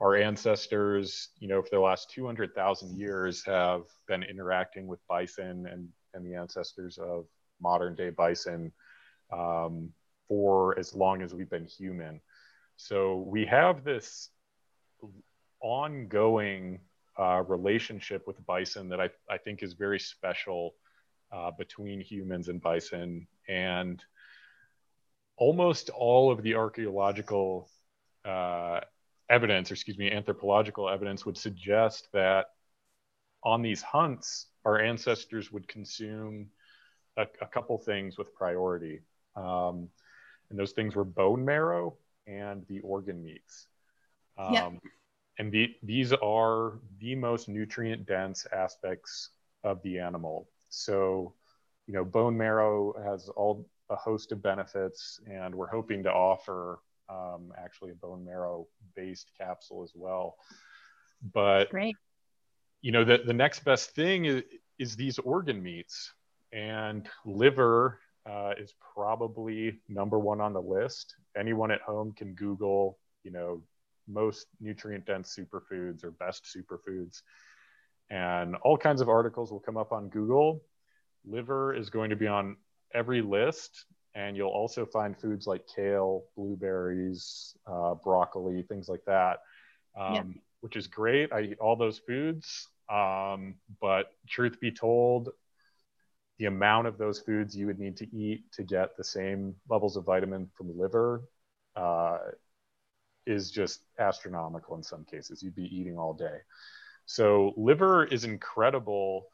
our ancestors, you know, for the last two hundred thousand years have been interacting with bison and, and the ancestors of modern day bison um, for as long as we've been human. So we have this ongoing Uh, relationship with bison that I, I think is very special uh, between humans and bison. And almost all of the archaeological uh, evidence, or excuse me, anthropological evidence would suggest that on these hunts, our ancestors would consume a, a couple things with priority. Um, and those things were bone marrow and the organ meats. Um, yeah. And the, these are the most nutrient dense aspects of the animal. So, you know, bone marrow has all a host of benefits, and we're hoping to offer um, actually a bone marrow based capsule as well. But Great. you know, the, the next best thing is, is these organ meats, and liver uh, is probably number one on the list. Anyone at home can Google, you know, most nutrient dense superfoods or best superfoods, and all kinds of articles will come up on Google. Liver is going to be on every list, and you'll also find foods like kale, blueberries, uh, broccoli, things like that, um, yeah. which is great. I eat all those foods, um, but truth be told, the amount of those foods you would need to eat to get the same levels of vitamin from liver uh, is just astronomical in some cases. You'd be eating all day. So liver is incredible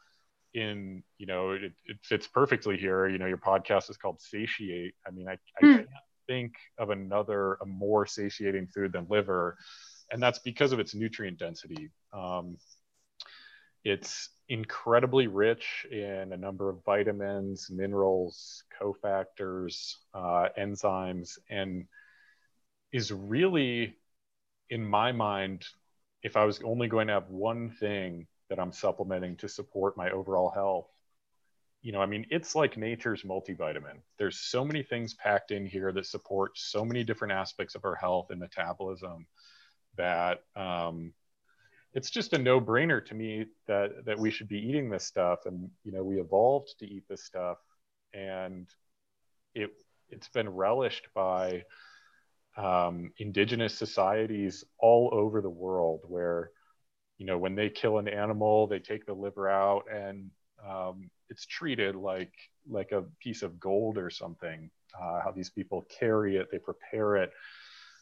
in, you know, it, it fits perfectly here. You know, your podcast is called Satiate. I mean, I, I mm. can't think of another, a more satiating food than liver. And that's because of its nutrient density. Um, it's incredibly rich in a number of vitamins, minerals, cofactors, uh, enzymes, and is really, in my mind, if I was only going to have one thing that I'm supplementing to support my overall health, you know, I mean, it's like nature's multivitamin. There's so many things packed in here that support so many different aspects of our health and metabolism that um, it's just a no-brainer to me that, that we should be eating this stuff. And, you know, we evolved to eat this stuff, and it, it's been relished by Um, indigenous societies all over the world, where, you know, when they kill an animal, they take the liver out, and um, it's treated like like a piece of gold or something. Uh, how these people carry it, they prepare it,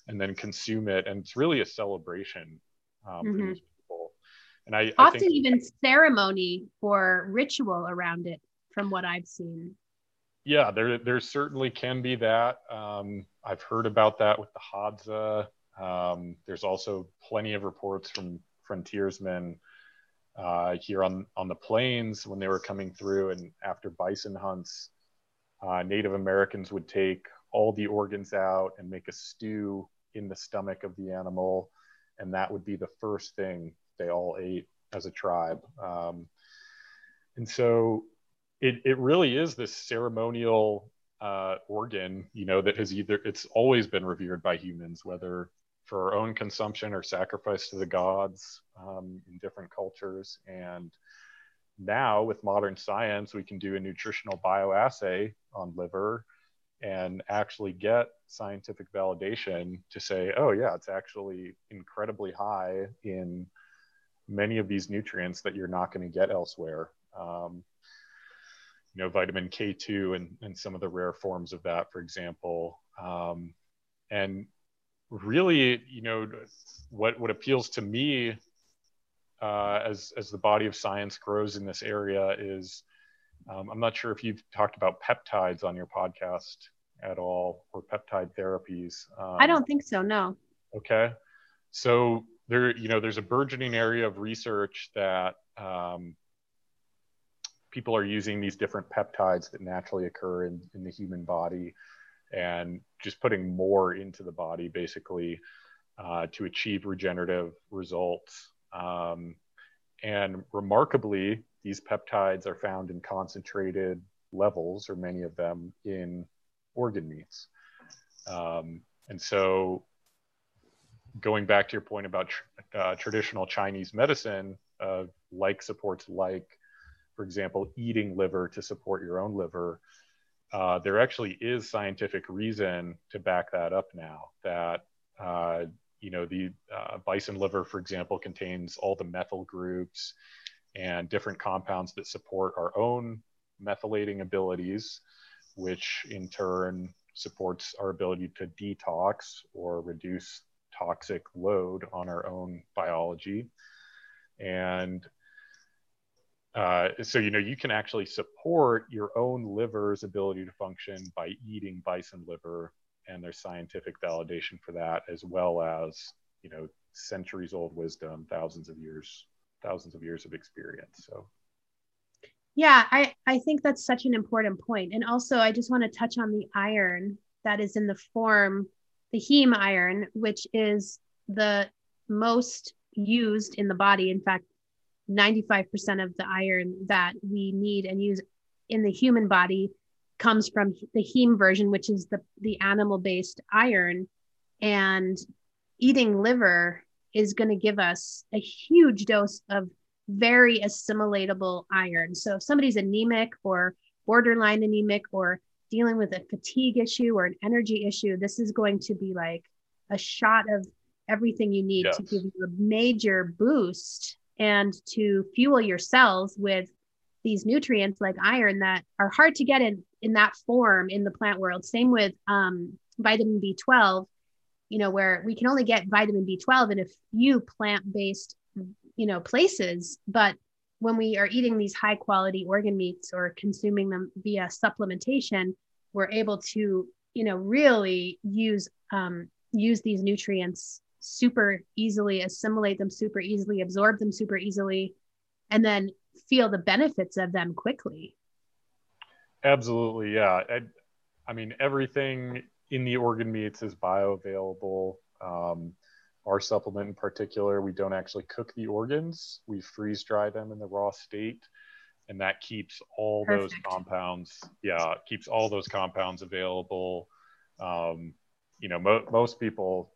and then consume it, and it's really a celebration um, mm-hmm. for these people. And I often I think- even ceremony or ritual around it, from what I've seen. Yeah, there there certainly can be that. Um, I've heard about that with the Hadza. Um, there's also plenty of reports from frontiersmen uh, here on, on the plains when they were coming through, and after bison hunts, uh, Native Americans would take all the organs out and make a stew in the stomach of the animal. And that would be the first thing they all ate as a tribe. Um, and so It it really is this ceremonial uh, organ, you know, that has either, it's always been revered by humans, whether for our own consumption or sacrifice to the gods um, in different cultures. And now with modern science, we can do a nutritional bioassay on liver and actually get scientific validation to say, oh yeah, it's actually incredibly high in many of these nutrients that you're not going to get elsewhere. Um, You know, vitamin K two and, and some of the rare forms of that, for example. Um, and really, you know, what, what appeals to me uh, as, as the body of science grows in this area is, um, I'm not sure if you've talked about peptides on your podcast at all, or peptide therapies. Um, I don't think so, no. Okay. So there, you know, there's a burgeoning area of research that, um, people are using these different peptides that naturally occur in, in the human body, and just putting more into the body basically uh, to achieve regenerative results. Um, and remarkably, these peptides are found in concentrated levels, or many of them, in organ meats. Um, and so going back to your point about tr- uh, traditional Chinese medicine, uh, like supports like, for example, eating liver to support your own liver, uh, there actually is scientific reason to back that up now, that, uh, you know, the uh, bison liver, for example, contains all the methyl groups and different compounds that support our own methylating abilities, which in turn supports our ability to detox or reduce toxic load on our own biology. And Uh, so, you know, you can actually support your own liver's ability to function by eating bison liver, and there's scientific validation for that, as well as, you know, centuries old wisdom, thousands of years, thousands of years of experience. So, yeah, I, I think that's such an important point. And also, I just want to touch on the iron that is in the form, the heme iron, which is the most used in the body. In fact, ninety-five percent of the iron that we need and use in the human body comes from the heme version, which is the, the animal-based iron. And eating liver is going to give us a huge dose of very assimilatable iron. So if somebody's anemic or borderline anemic or dealing with a fatigue issue or an energy issue, this is going to be like a shot of everything you need yes. to give you a major boost and to fuel your cells with these nutrients like iron that are hard to get in, in that form in the plant world. Same with um, vitamin B twelve, you know, where we can only get vitamin B twelve in a few plant-based, you know, places. But when we are eating these high quality organ meats or consuming them via supplementation, we're able to, you know, really use, um, use these nutrients super easily, assimilate them super easily, absorb them super easily, and then feel the benefits of them quickly. Absolutely. Yeah. I, I mean, everything in the organ meats is bioavailable. Um, Our supplement in particular, we don't actually cook the organs. We freeze dry them in the raw state. And that keeps all Perfect. those compounds, yeah, keeps all those compounds available. Um, you know, mo- most people,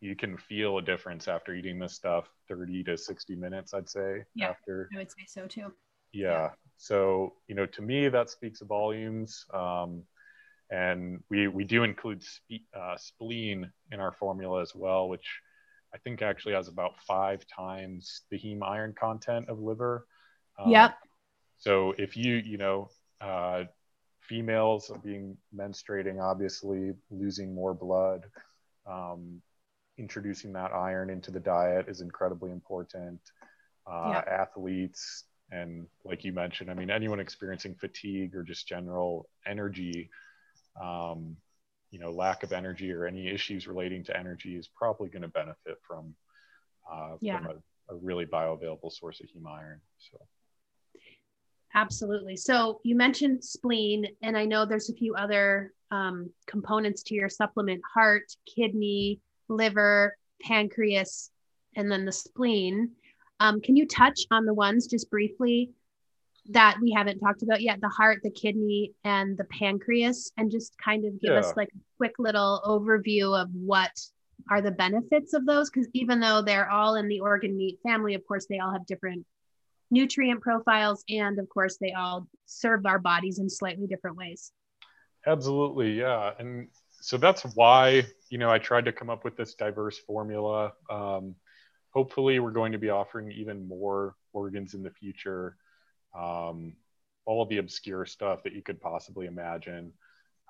you can feel a difference after eating this stuff, thirty to sixty minutes, I'd say. Yeah, after. I would say so too. Yeah. yeah. So, you know, to me, that speaks volumes. Um, and we, we do include spe- uh, spleen in our formula as well, which I think actually has about five times the heme iron content of liver. Um, yep. So if you, you know, uh, females are being menstruating, obviously losing more blood, um, introducing that iron into the diet is incredibly important. Uh, yep. Athletes, and like you mentioned, I mean, anyone experiencing fatigue or just general energy, um, you know, lack of energy or any issues relating to energy is probably going to benefit from, uh, yeah. from a, a really bioavailable source of heme iron. So. Absolutely. So you mentioned spleen, and I know there's a few other um, components to your supplement: heart, kidney, liver, pancreas, and then the spleen. Um, can you touch on the ones just briefly that we haven't talked about yet, the heart, the kidney, and the pancreas, and just kind of give yeah. us like a quick little overview of what are the benefits of those? Because even though they're all in the organ meat family, of course, they all have different nutrient profiles. And of course, they all serve our bodies in slightly different ways. Absolutely. Yeah. And so that's why, you know, I tried to come up with this diverse formula. Um, hopefully, we're going to be offering even more organs in the future. Um, all of the obscure stuff that you could possibly imagine.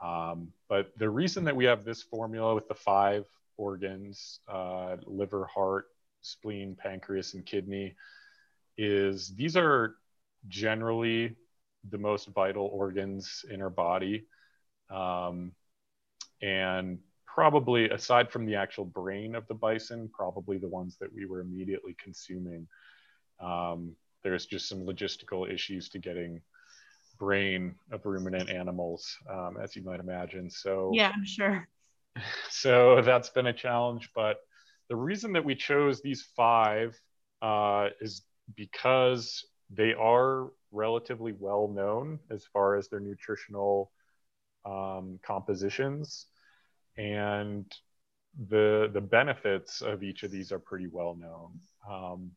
Um, but the reason that we have this formula with the five organs, uh, liver, heart, spleen, pancreas, and kidney, is these are generally the most vital organs in our body. Um, and probably, aside from the actual brain of the bison, probably the ones that we were immediately consuming. Um, There's just some logistical issues to getting brain of ruminant animals, um, as you might imagine. So yeah, I'm sure. So that's been a challenge. But the reason that we chose these five uh, is because they are relatively well known as far as their nutritional um, compositions, and the the benefits of each of these are pretty well known. Um,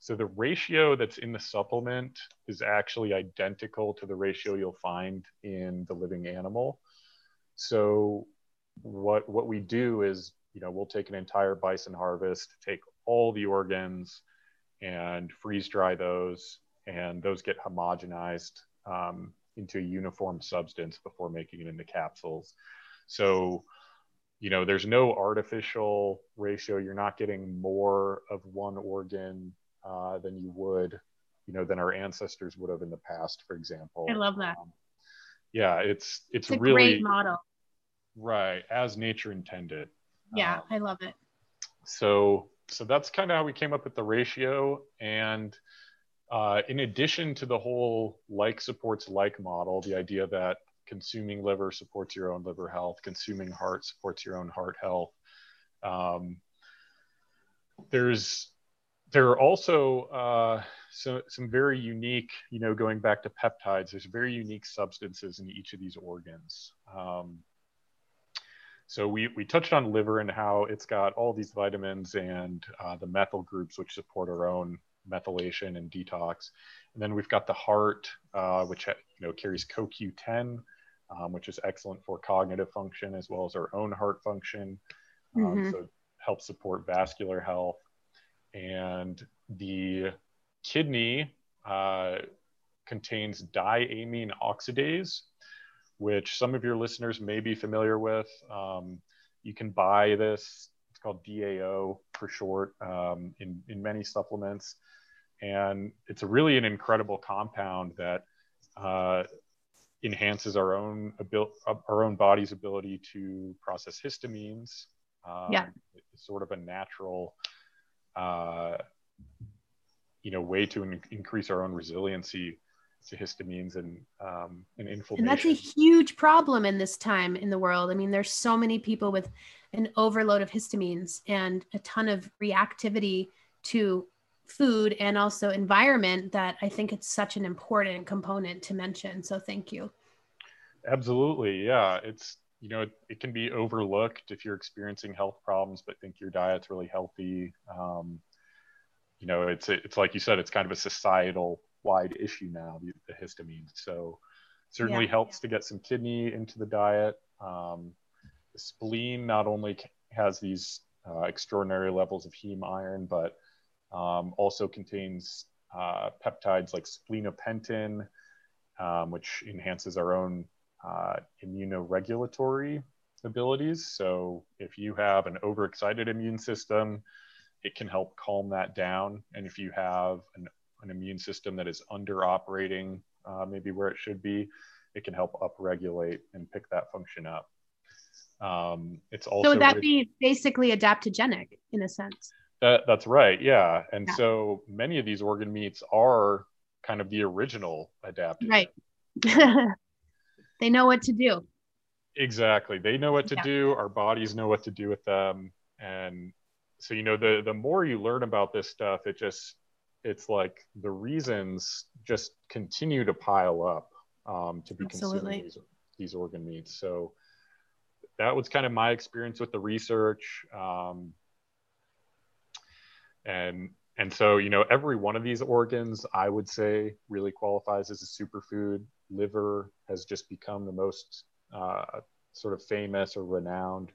So the ratio that's in the supplement is actually identical to the ratio you'll find in the living animal. So what what we do is, you know, we'll take an entire bison harvest, take all the organs and freeze dry those, and those get homogenized um, into a uniform substance before making it into capsules. So, you know, there's no artificial ratio. You're not getting more of one organ Uh, than you would, you know, than our ancestors would have in the past, for example. I love that. Um, yeah, it's it's, it's a really great model, right? As nature intended. Yeah, um, I love it. So, so that's kind of how we came up with the ratio. And uh, in addition to the whole like supports like model, the idea that consuming liver supports your own liver health, consuming heart supports your own heart health, Um, there's there are also uh, so, some very unique, you know, going back to peptides, there's very unique substances in each of these organs. Um, So we, we touched on liver and how it's got all these vitamins and uh, the methyl groups, which support our own methylation and detox. And then we've got the heart, uh, which you know carries C O Q ten, um, which is excellent for cognitive function as well as our own heart function. Um, mm-hmm. So it helps support vascular health. And the kidney uh, contains diamine oxidase, which some of your listeners may be familiar with. Um, you can buy this, it's called D A O for short, um, in, in many supplements. And it's a really an incredible compound that uh, enhances our own, abil- our own body's ability to process histamines. Um, yeah. It's sort of a natural uh, you know, way to in- increase our own resiliency to histamines and, um, and inflammation. And that's a huge problem in this time in the world. I mean, there's so many people with an overload of histamines and a ton of reactivity to food and also environment that I think it's such an important component to mention. So thank you. Absolutely. Yeah. It's, you know, it, it can be overlooked if you're experiencing health problems, but think your diet's really healthy. Um, you know, it's, it's like you said, it's kind of a societal wide issue now, the, the histamine. So certainly yeah, helps yeah. to get some kidney into the diet. Um, the spleen not only has these uh, extraordinary levels of heme iron, but um, also contains uh, peptides like splenopentin, um, which enhances our own uh, immunoregulatory abilities. So if you have an overexcited immune system, it can help calm that down. And if you have an an immune system that is under operating, uh, maybe where it should be, it can help upregulate and pick that function up. Um, it's also- So that'd be basically adaptogenic in a sense. That, that's right, yeah. And yeah. so many of these organ meats are kind of the original adaptogen. Right. They know what to do. Exactly, they know what to yeah. do. Our bodies know what to do with them. And so, you know, the, the more you learn about this stuff, it just, it's like the reasons just continue to pile up um, to be Absolutely. consuming these, these organ meats. So that was kind of my experience with the research. Um, and, and so, you know, every one of these organs, I would say really qualifies as a superfood. Liver has just become the most uh, sort of famous or renowned.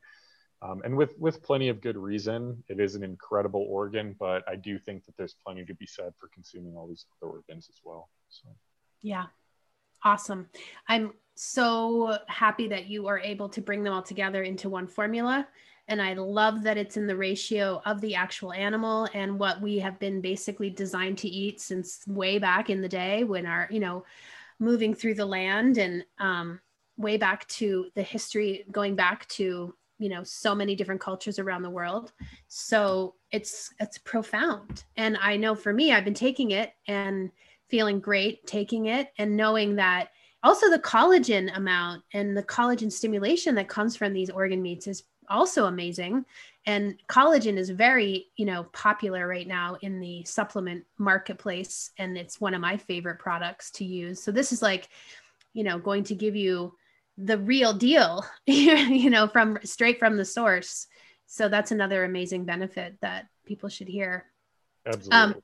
Um, and with, with plenty of good reason. It is an incredible organ, but I do think that there's plenty to be said for consuming all these other organs as well. So. Yeah, awesome. I'm so happy that you are able to bring them all together into one formula. And I love that it's in the ratio of the actual animal and what we have been basically designed to eat since way back in the day when our, you know, moving through the land and um, way back to the history, going back to you know, so many different cultures around the world. So it's, it's profound. And I know for me, I've been taking it and feeling great taking it and knowing that also the collagen amount and the collagen stimulation that comes from these organ meats is also amazing. And collagen is very, you know, popular right now in the supplement marketplace. And it's one of my favorite products to use. So this is like, you know, going to give you the real deal, you know, from straight from the source. So that's another amazing benefit that people should hear. Absolutely. Um,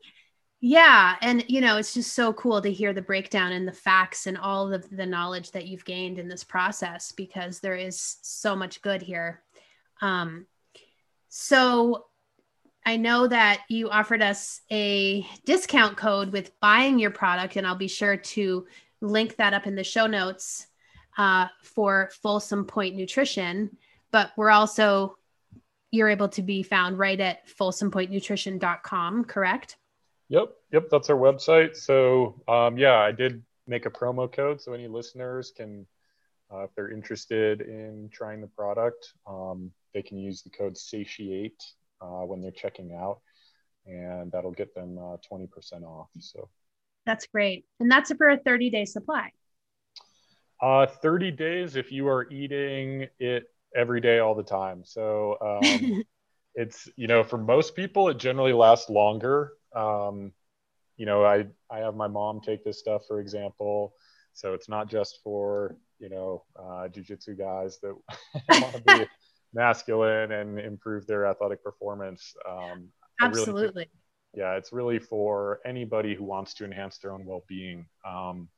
yeah. And, you know, it's just so cool to hear the breakdown and the facts and all of the knowledge that you've gained in this process, because there is so much good here. Um, so I know that you offered us a discount code with buying your product, and I'll be sure to link that up in the show notes. Uh, for Folsom Point Nutrition, but we're also, you're able to be found right at folsom point nutrition dot com, correct? Yep. Yep. That's our website. So um, yeah, I did make a promo code. So any listeners can, uh, if they're interested in trying the product, um, they can use the code SATIATE uh, when they're checking out, and that'll get them uh, twenty percent off. So that's great. And that's for a thirty day supply. Uh, thirty days if you are eating it every day all the time. So um, it's, you know, for most people, it generally lasts longer. Um, you know, I, I have my mom take this stuff, for example. So it's not just for, you know, uh, jiu-jitsu guys that want to be masculine and improve their athletic performance. Um, Absolutely. Really think, yeah, it's really for anybody who wants to enhance their own well-being. Um,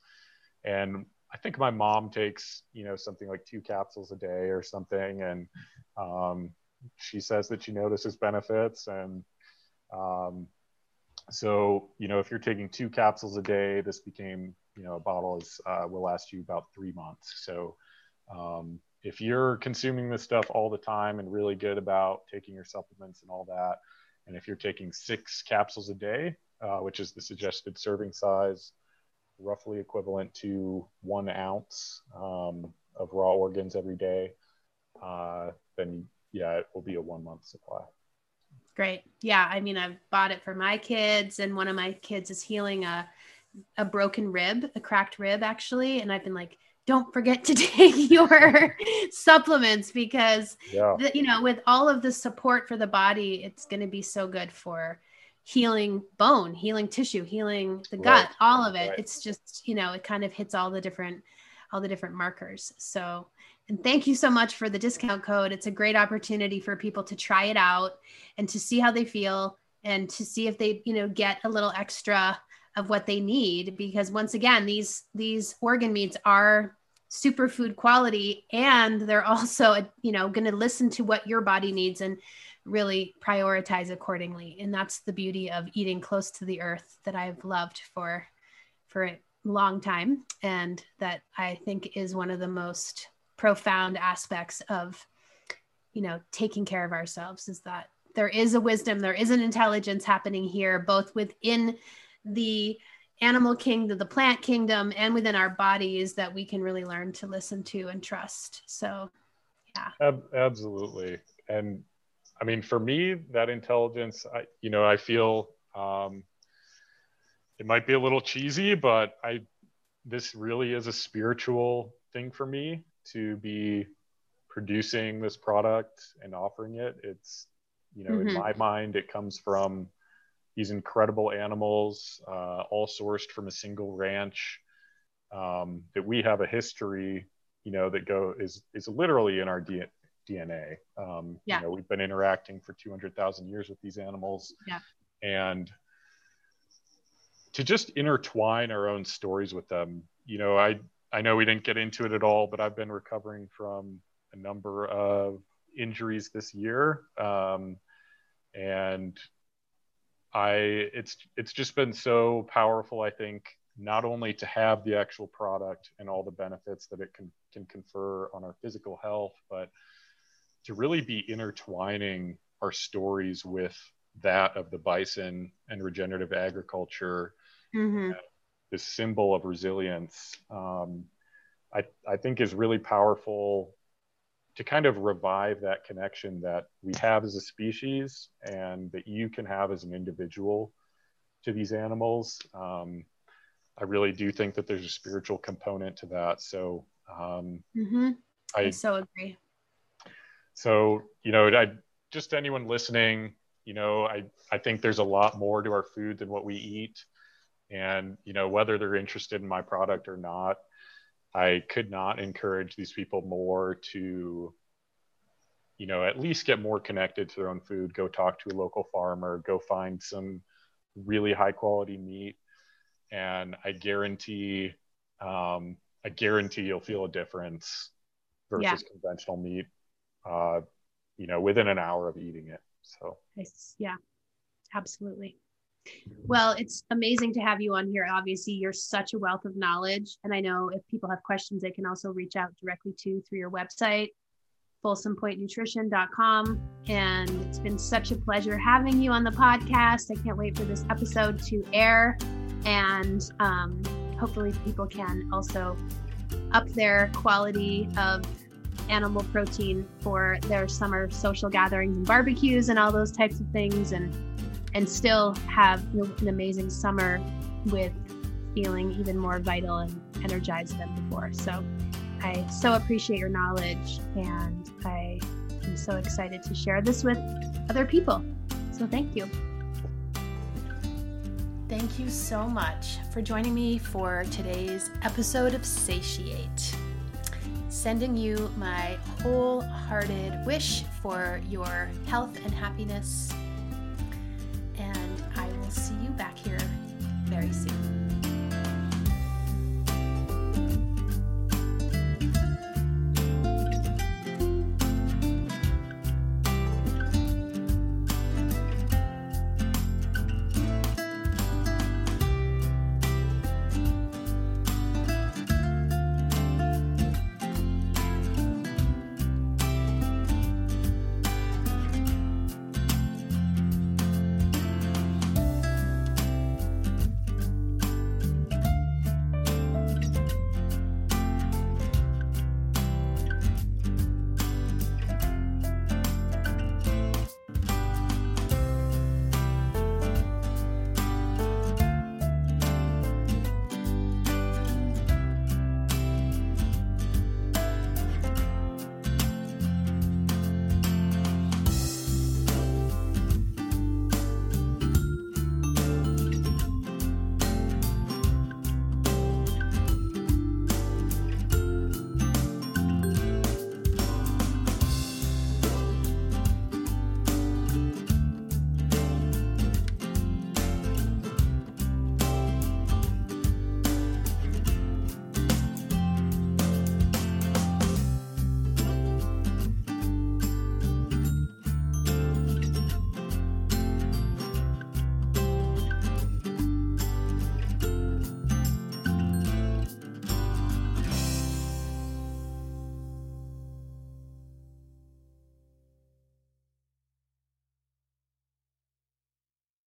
and I think my mom takes, you know, something like two capsules a day or something. And um, she says that she notices benefits. And um, so, you know, if you're taking two capsules a day, this became, you know, a bottle is, uh, will last you about three months. So um, if you're consuming this stuff all the time and really good about taking your supplements and all that, and if you're taking six capsules a day, uh, which is the suggested serving size, roughly equivalent to one ounce um, of raw organs every day, uh, then yeah, it will be a one month supply. Great. Yeah. I mean, I've bought it for my kids, and one of my kids is healing a, a broken rib, a cracked rib actually. And I've been like, don't forget to take your supplements because, yeah. the, you know, with all of the support for the body, it's going to be so good for healing bone, healing tissue, healing the gut, right. all of it. Right. It's just, you know, it kind of hits all the different, all the different markers. So, and thank you so much for the discount code. It's a great opportunity for people to try it out and to see how they feel and to see if they, you know, get a little extra of what they need, because once again, these, these organ meats are superfood quality, and they're also, you know, going to listen to what your body needs and really prioritize accordingly. And that's the beauty of eating close to the earth that I've loved for, for a long time. And that I think is one of the most profound aspects of, you know, taking care of ourselves, is that there is a wisdom, there is an intelligence happening here, both within the animal kingdom, the plant kingdom, and within our bodies that we can really learn to listen to and trust. So, yeah. Ab- absolutely. And I mean, for me, that intelligence, I, you know, I feel um, it might be a little cheesy, but I, this really is a spiritual thing for me to be producing this product and offering it. It's, you know, mm-hmm. in my mind, it comes from these incredible animals, uh, all sourced from a single ranch, um, that we have a history, you know, that go is, is literally in our D N A. Um, yeah. You know, we've been interacting for two hundred thousand years with these animals, yeah. and to just intertwine our own stories with them. You know, I, I know we didn't get into it at all, but I've been recovering from a number of injuries this year. Um, and, I, it's, it's just been so powerful, I think, not only to have the actual product and all the benefits that it can, can confer on our physical health, but to really be intertwining our stories with that of the bison and regenerative agriculture, mm-hmm. this symbol of resilience, um, I, I think is really powerful to kind of revive that connection that we have as a species and that you can have as an individual to these animals. Um, I really do think that there's a spiritual component to that. So um, mm-hmm. I, I so agree. So, you know, I just anyone listening, you know, I, I think there's a lot more to our food than what we eat. And, you know, whether they're interested in my product or not, I could not encourage these people more to, you know, at least get more connected to their own food, go talk to a local farmer, go find some really high quality meat. And I guarantee, um, I guarantee you'll feel a difference versus yeah. conventional meat, uh, you know, within an hour of eating it. So. Yeah, absolutely. Well, it's amazing to have you on here. Obviously, you're such a wealth of knowledge. And I know if people have questions, they can also reach out directly to you through your website, folsom point nutrition dot com. And it's been such a pleasure having you on the podcast. I can't wait for this episode to air. And um, hopefully people can also up their quality of animal protein for their summer social gatherings and barbecues and all those types of things. And and still have an amazing summer with feeling even more vital and energized than before. So I so appreciate your knowledge, and I I'm so excited to share this with other people. So thank you. Thank you so much for joining me for today's episode of Satiate. Sending you my wholehearted wish for your health and happiness. And I will see you back here very soon.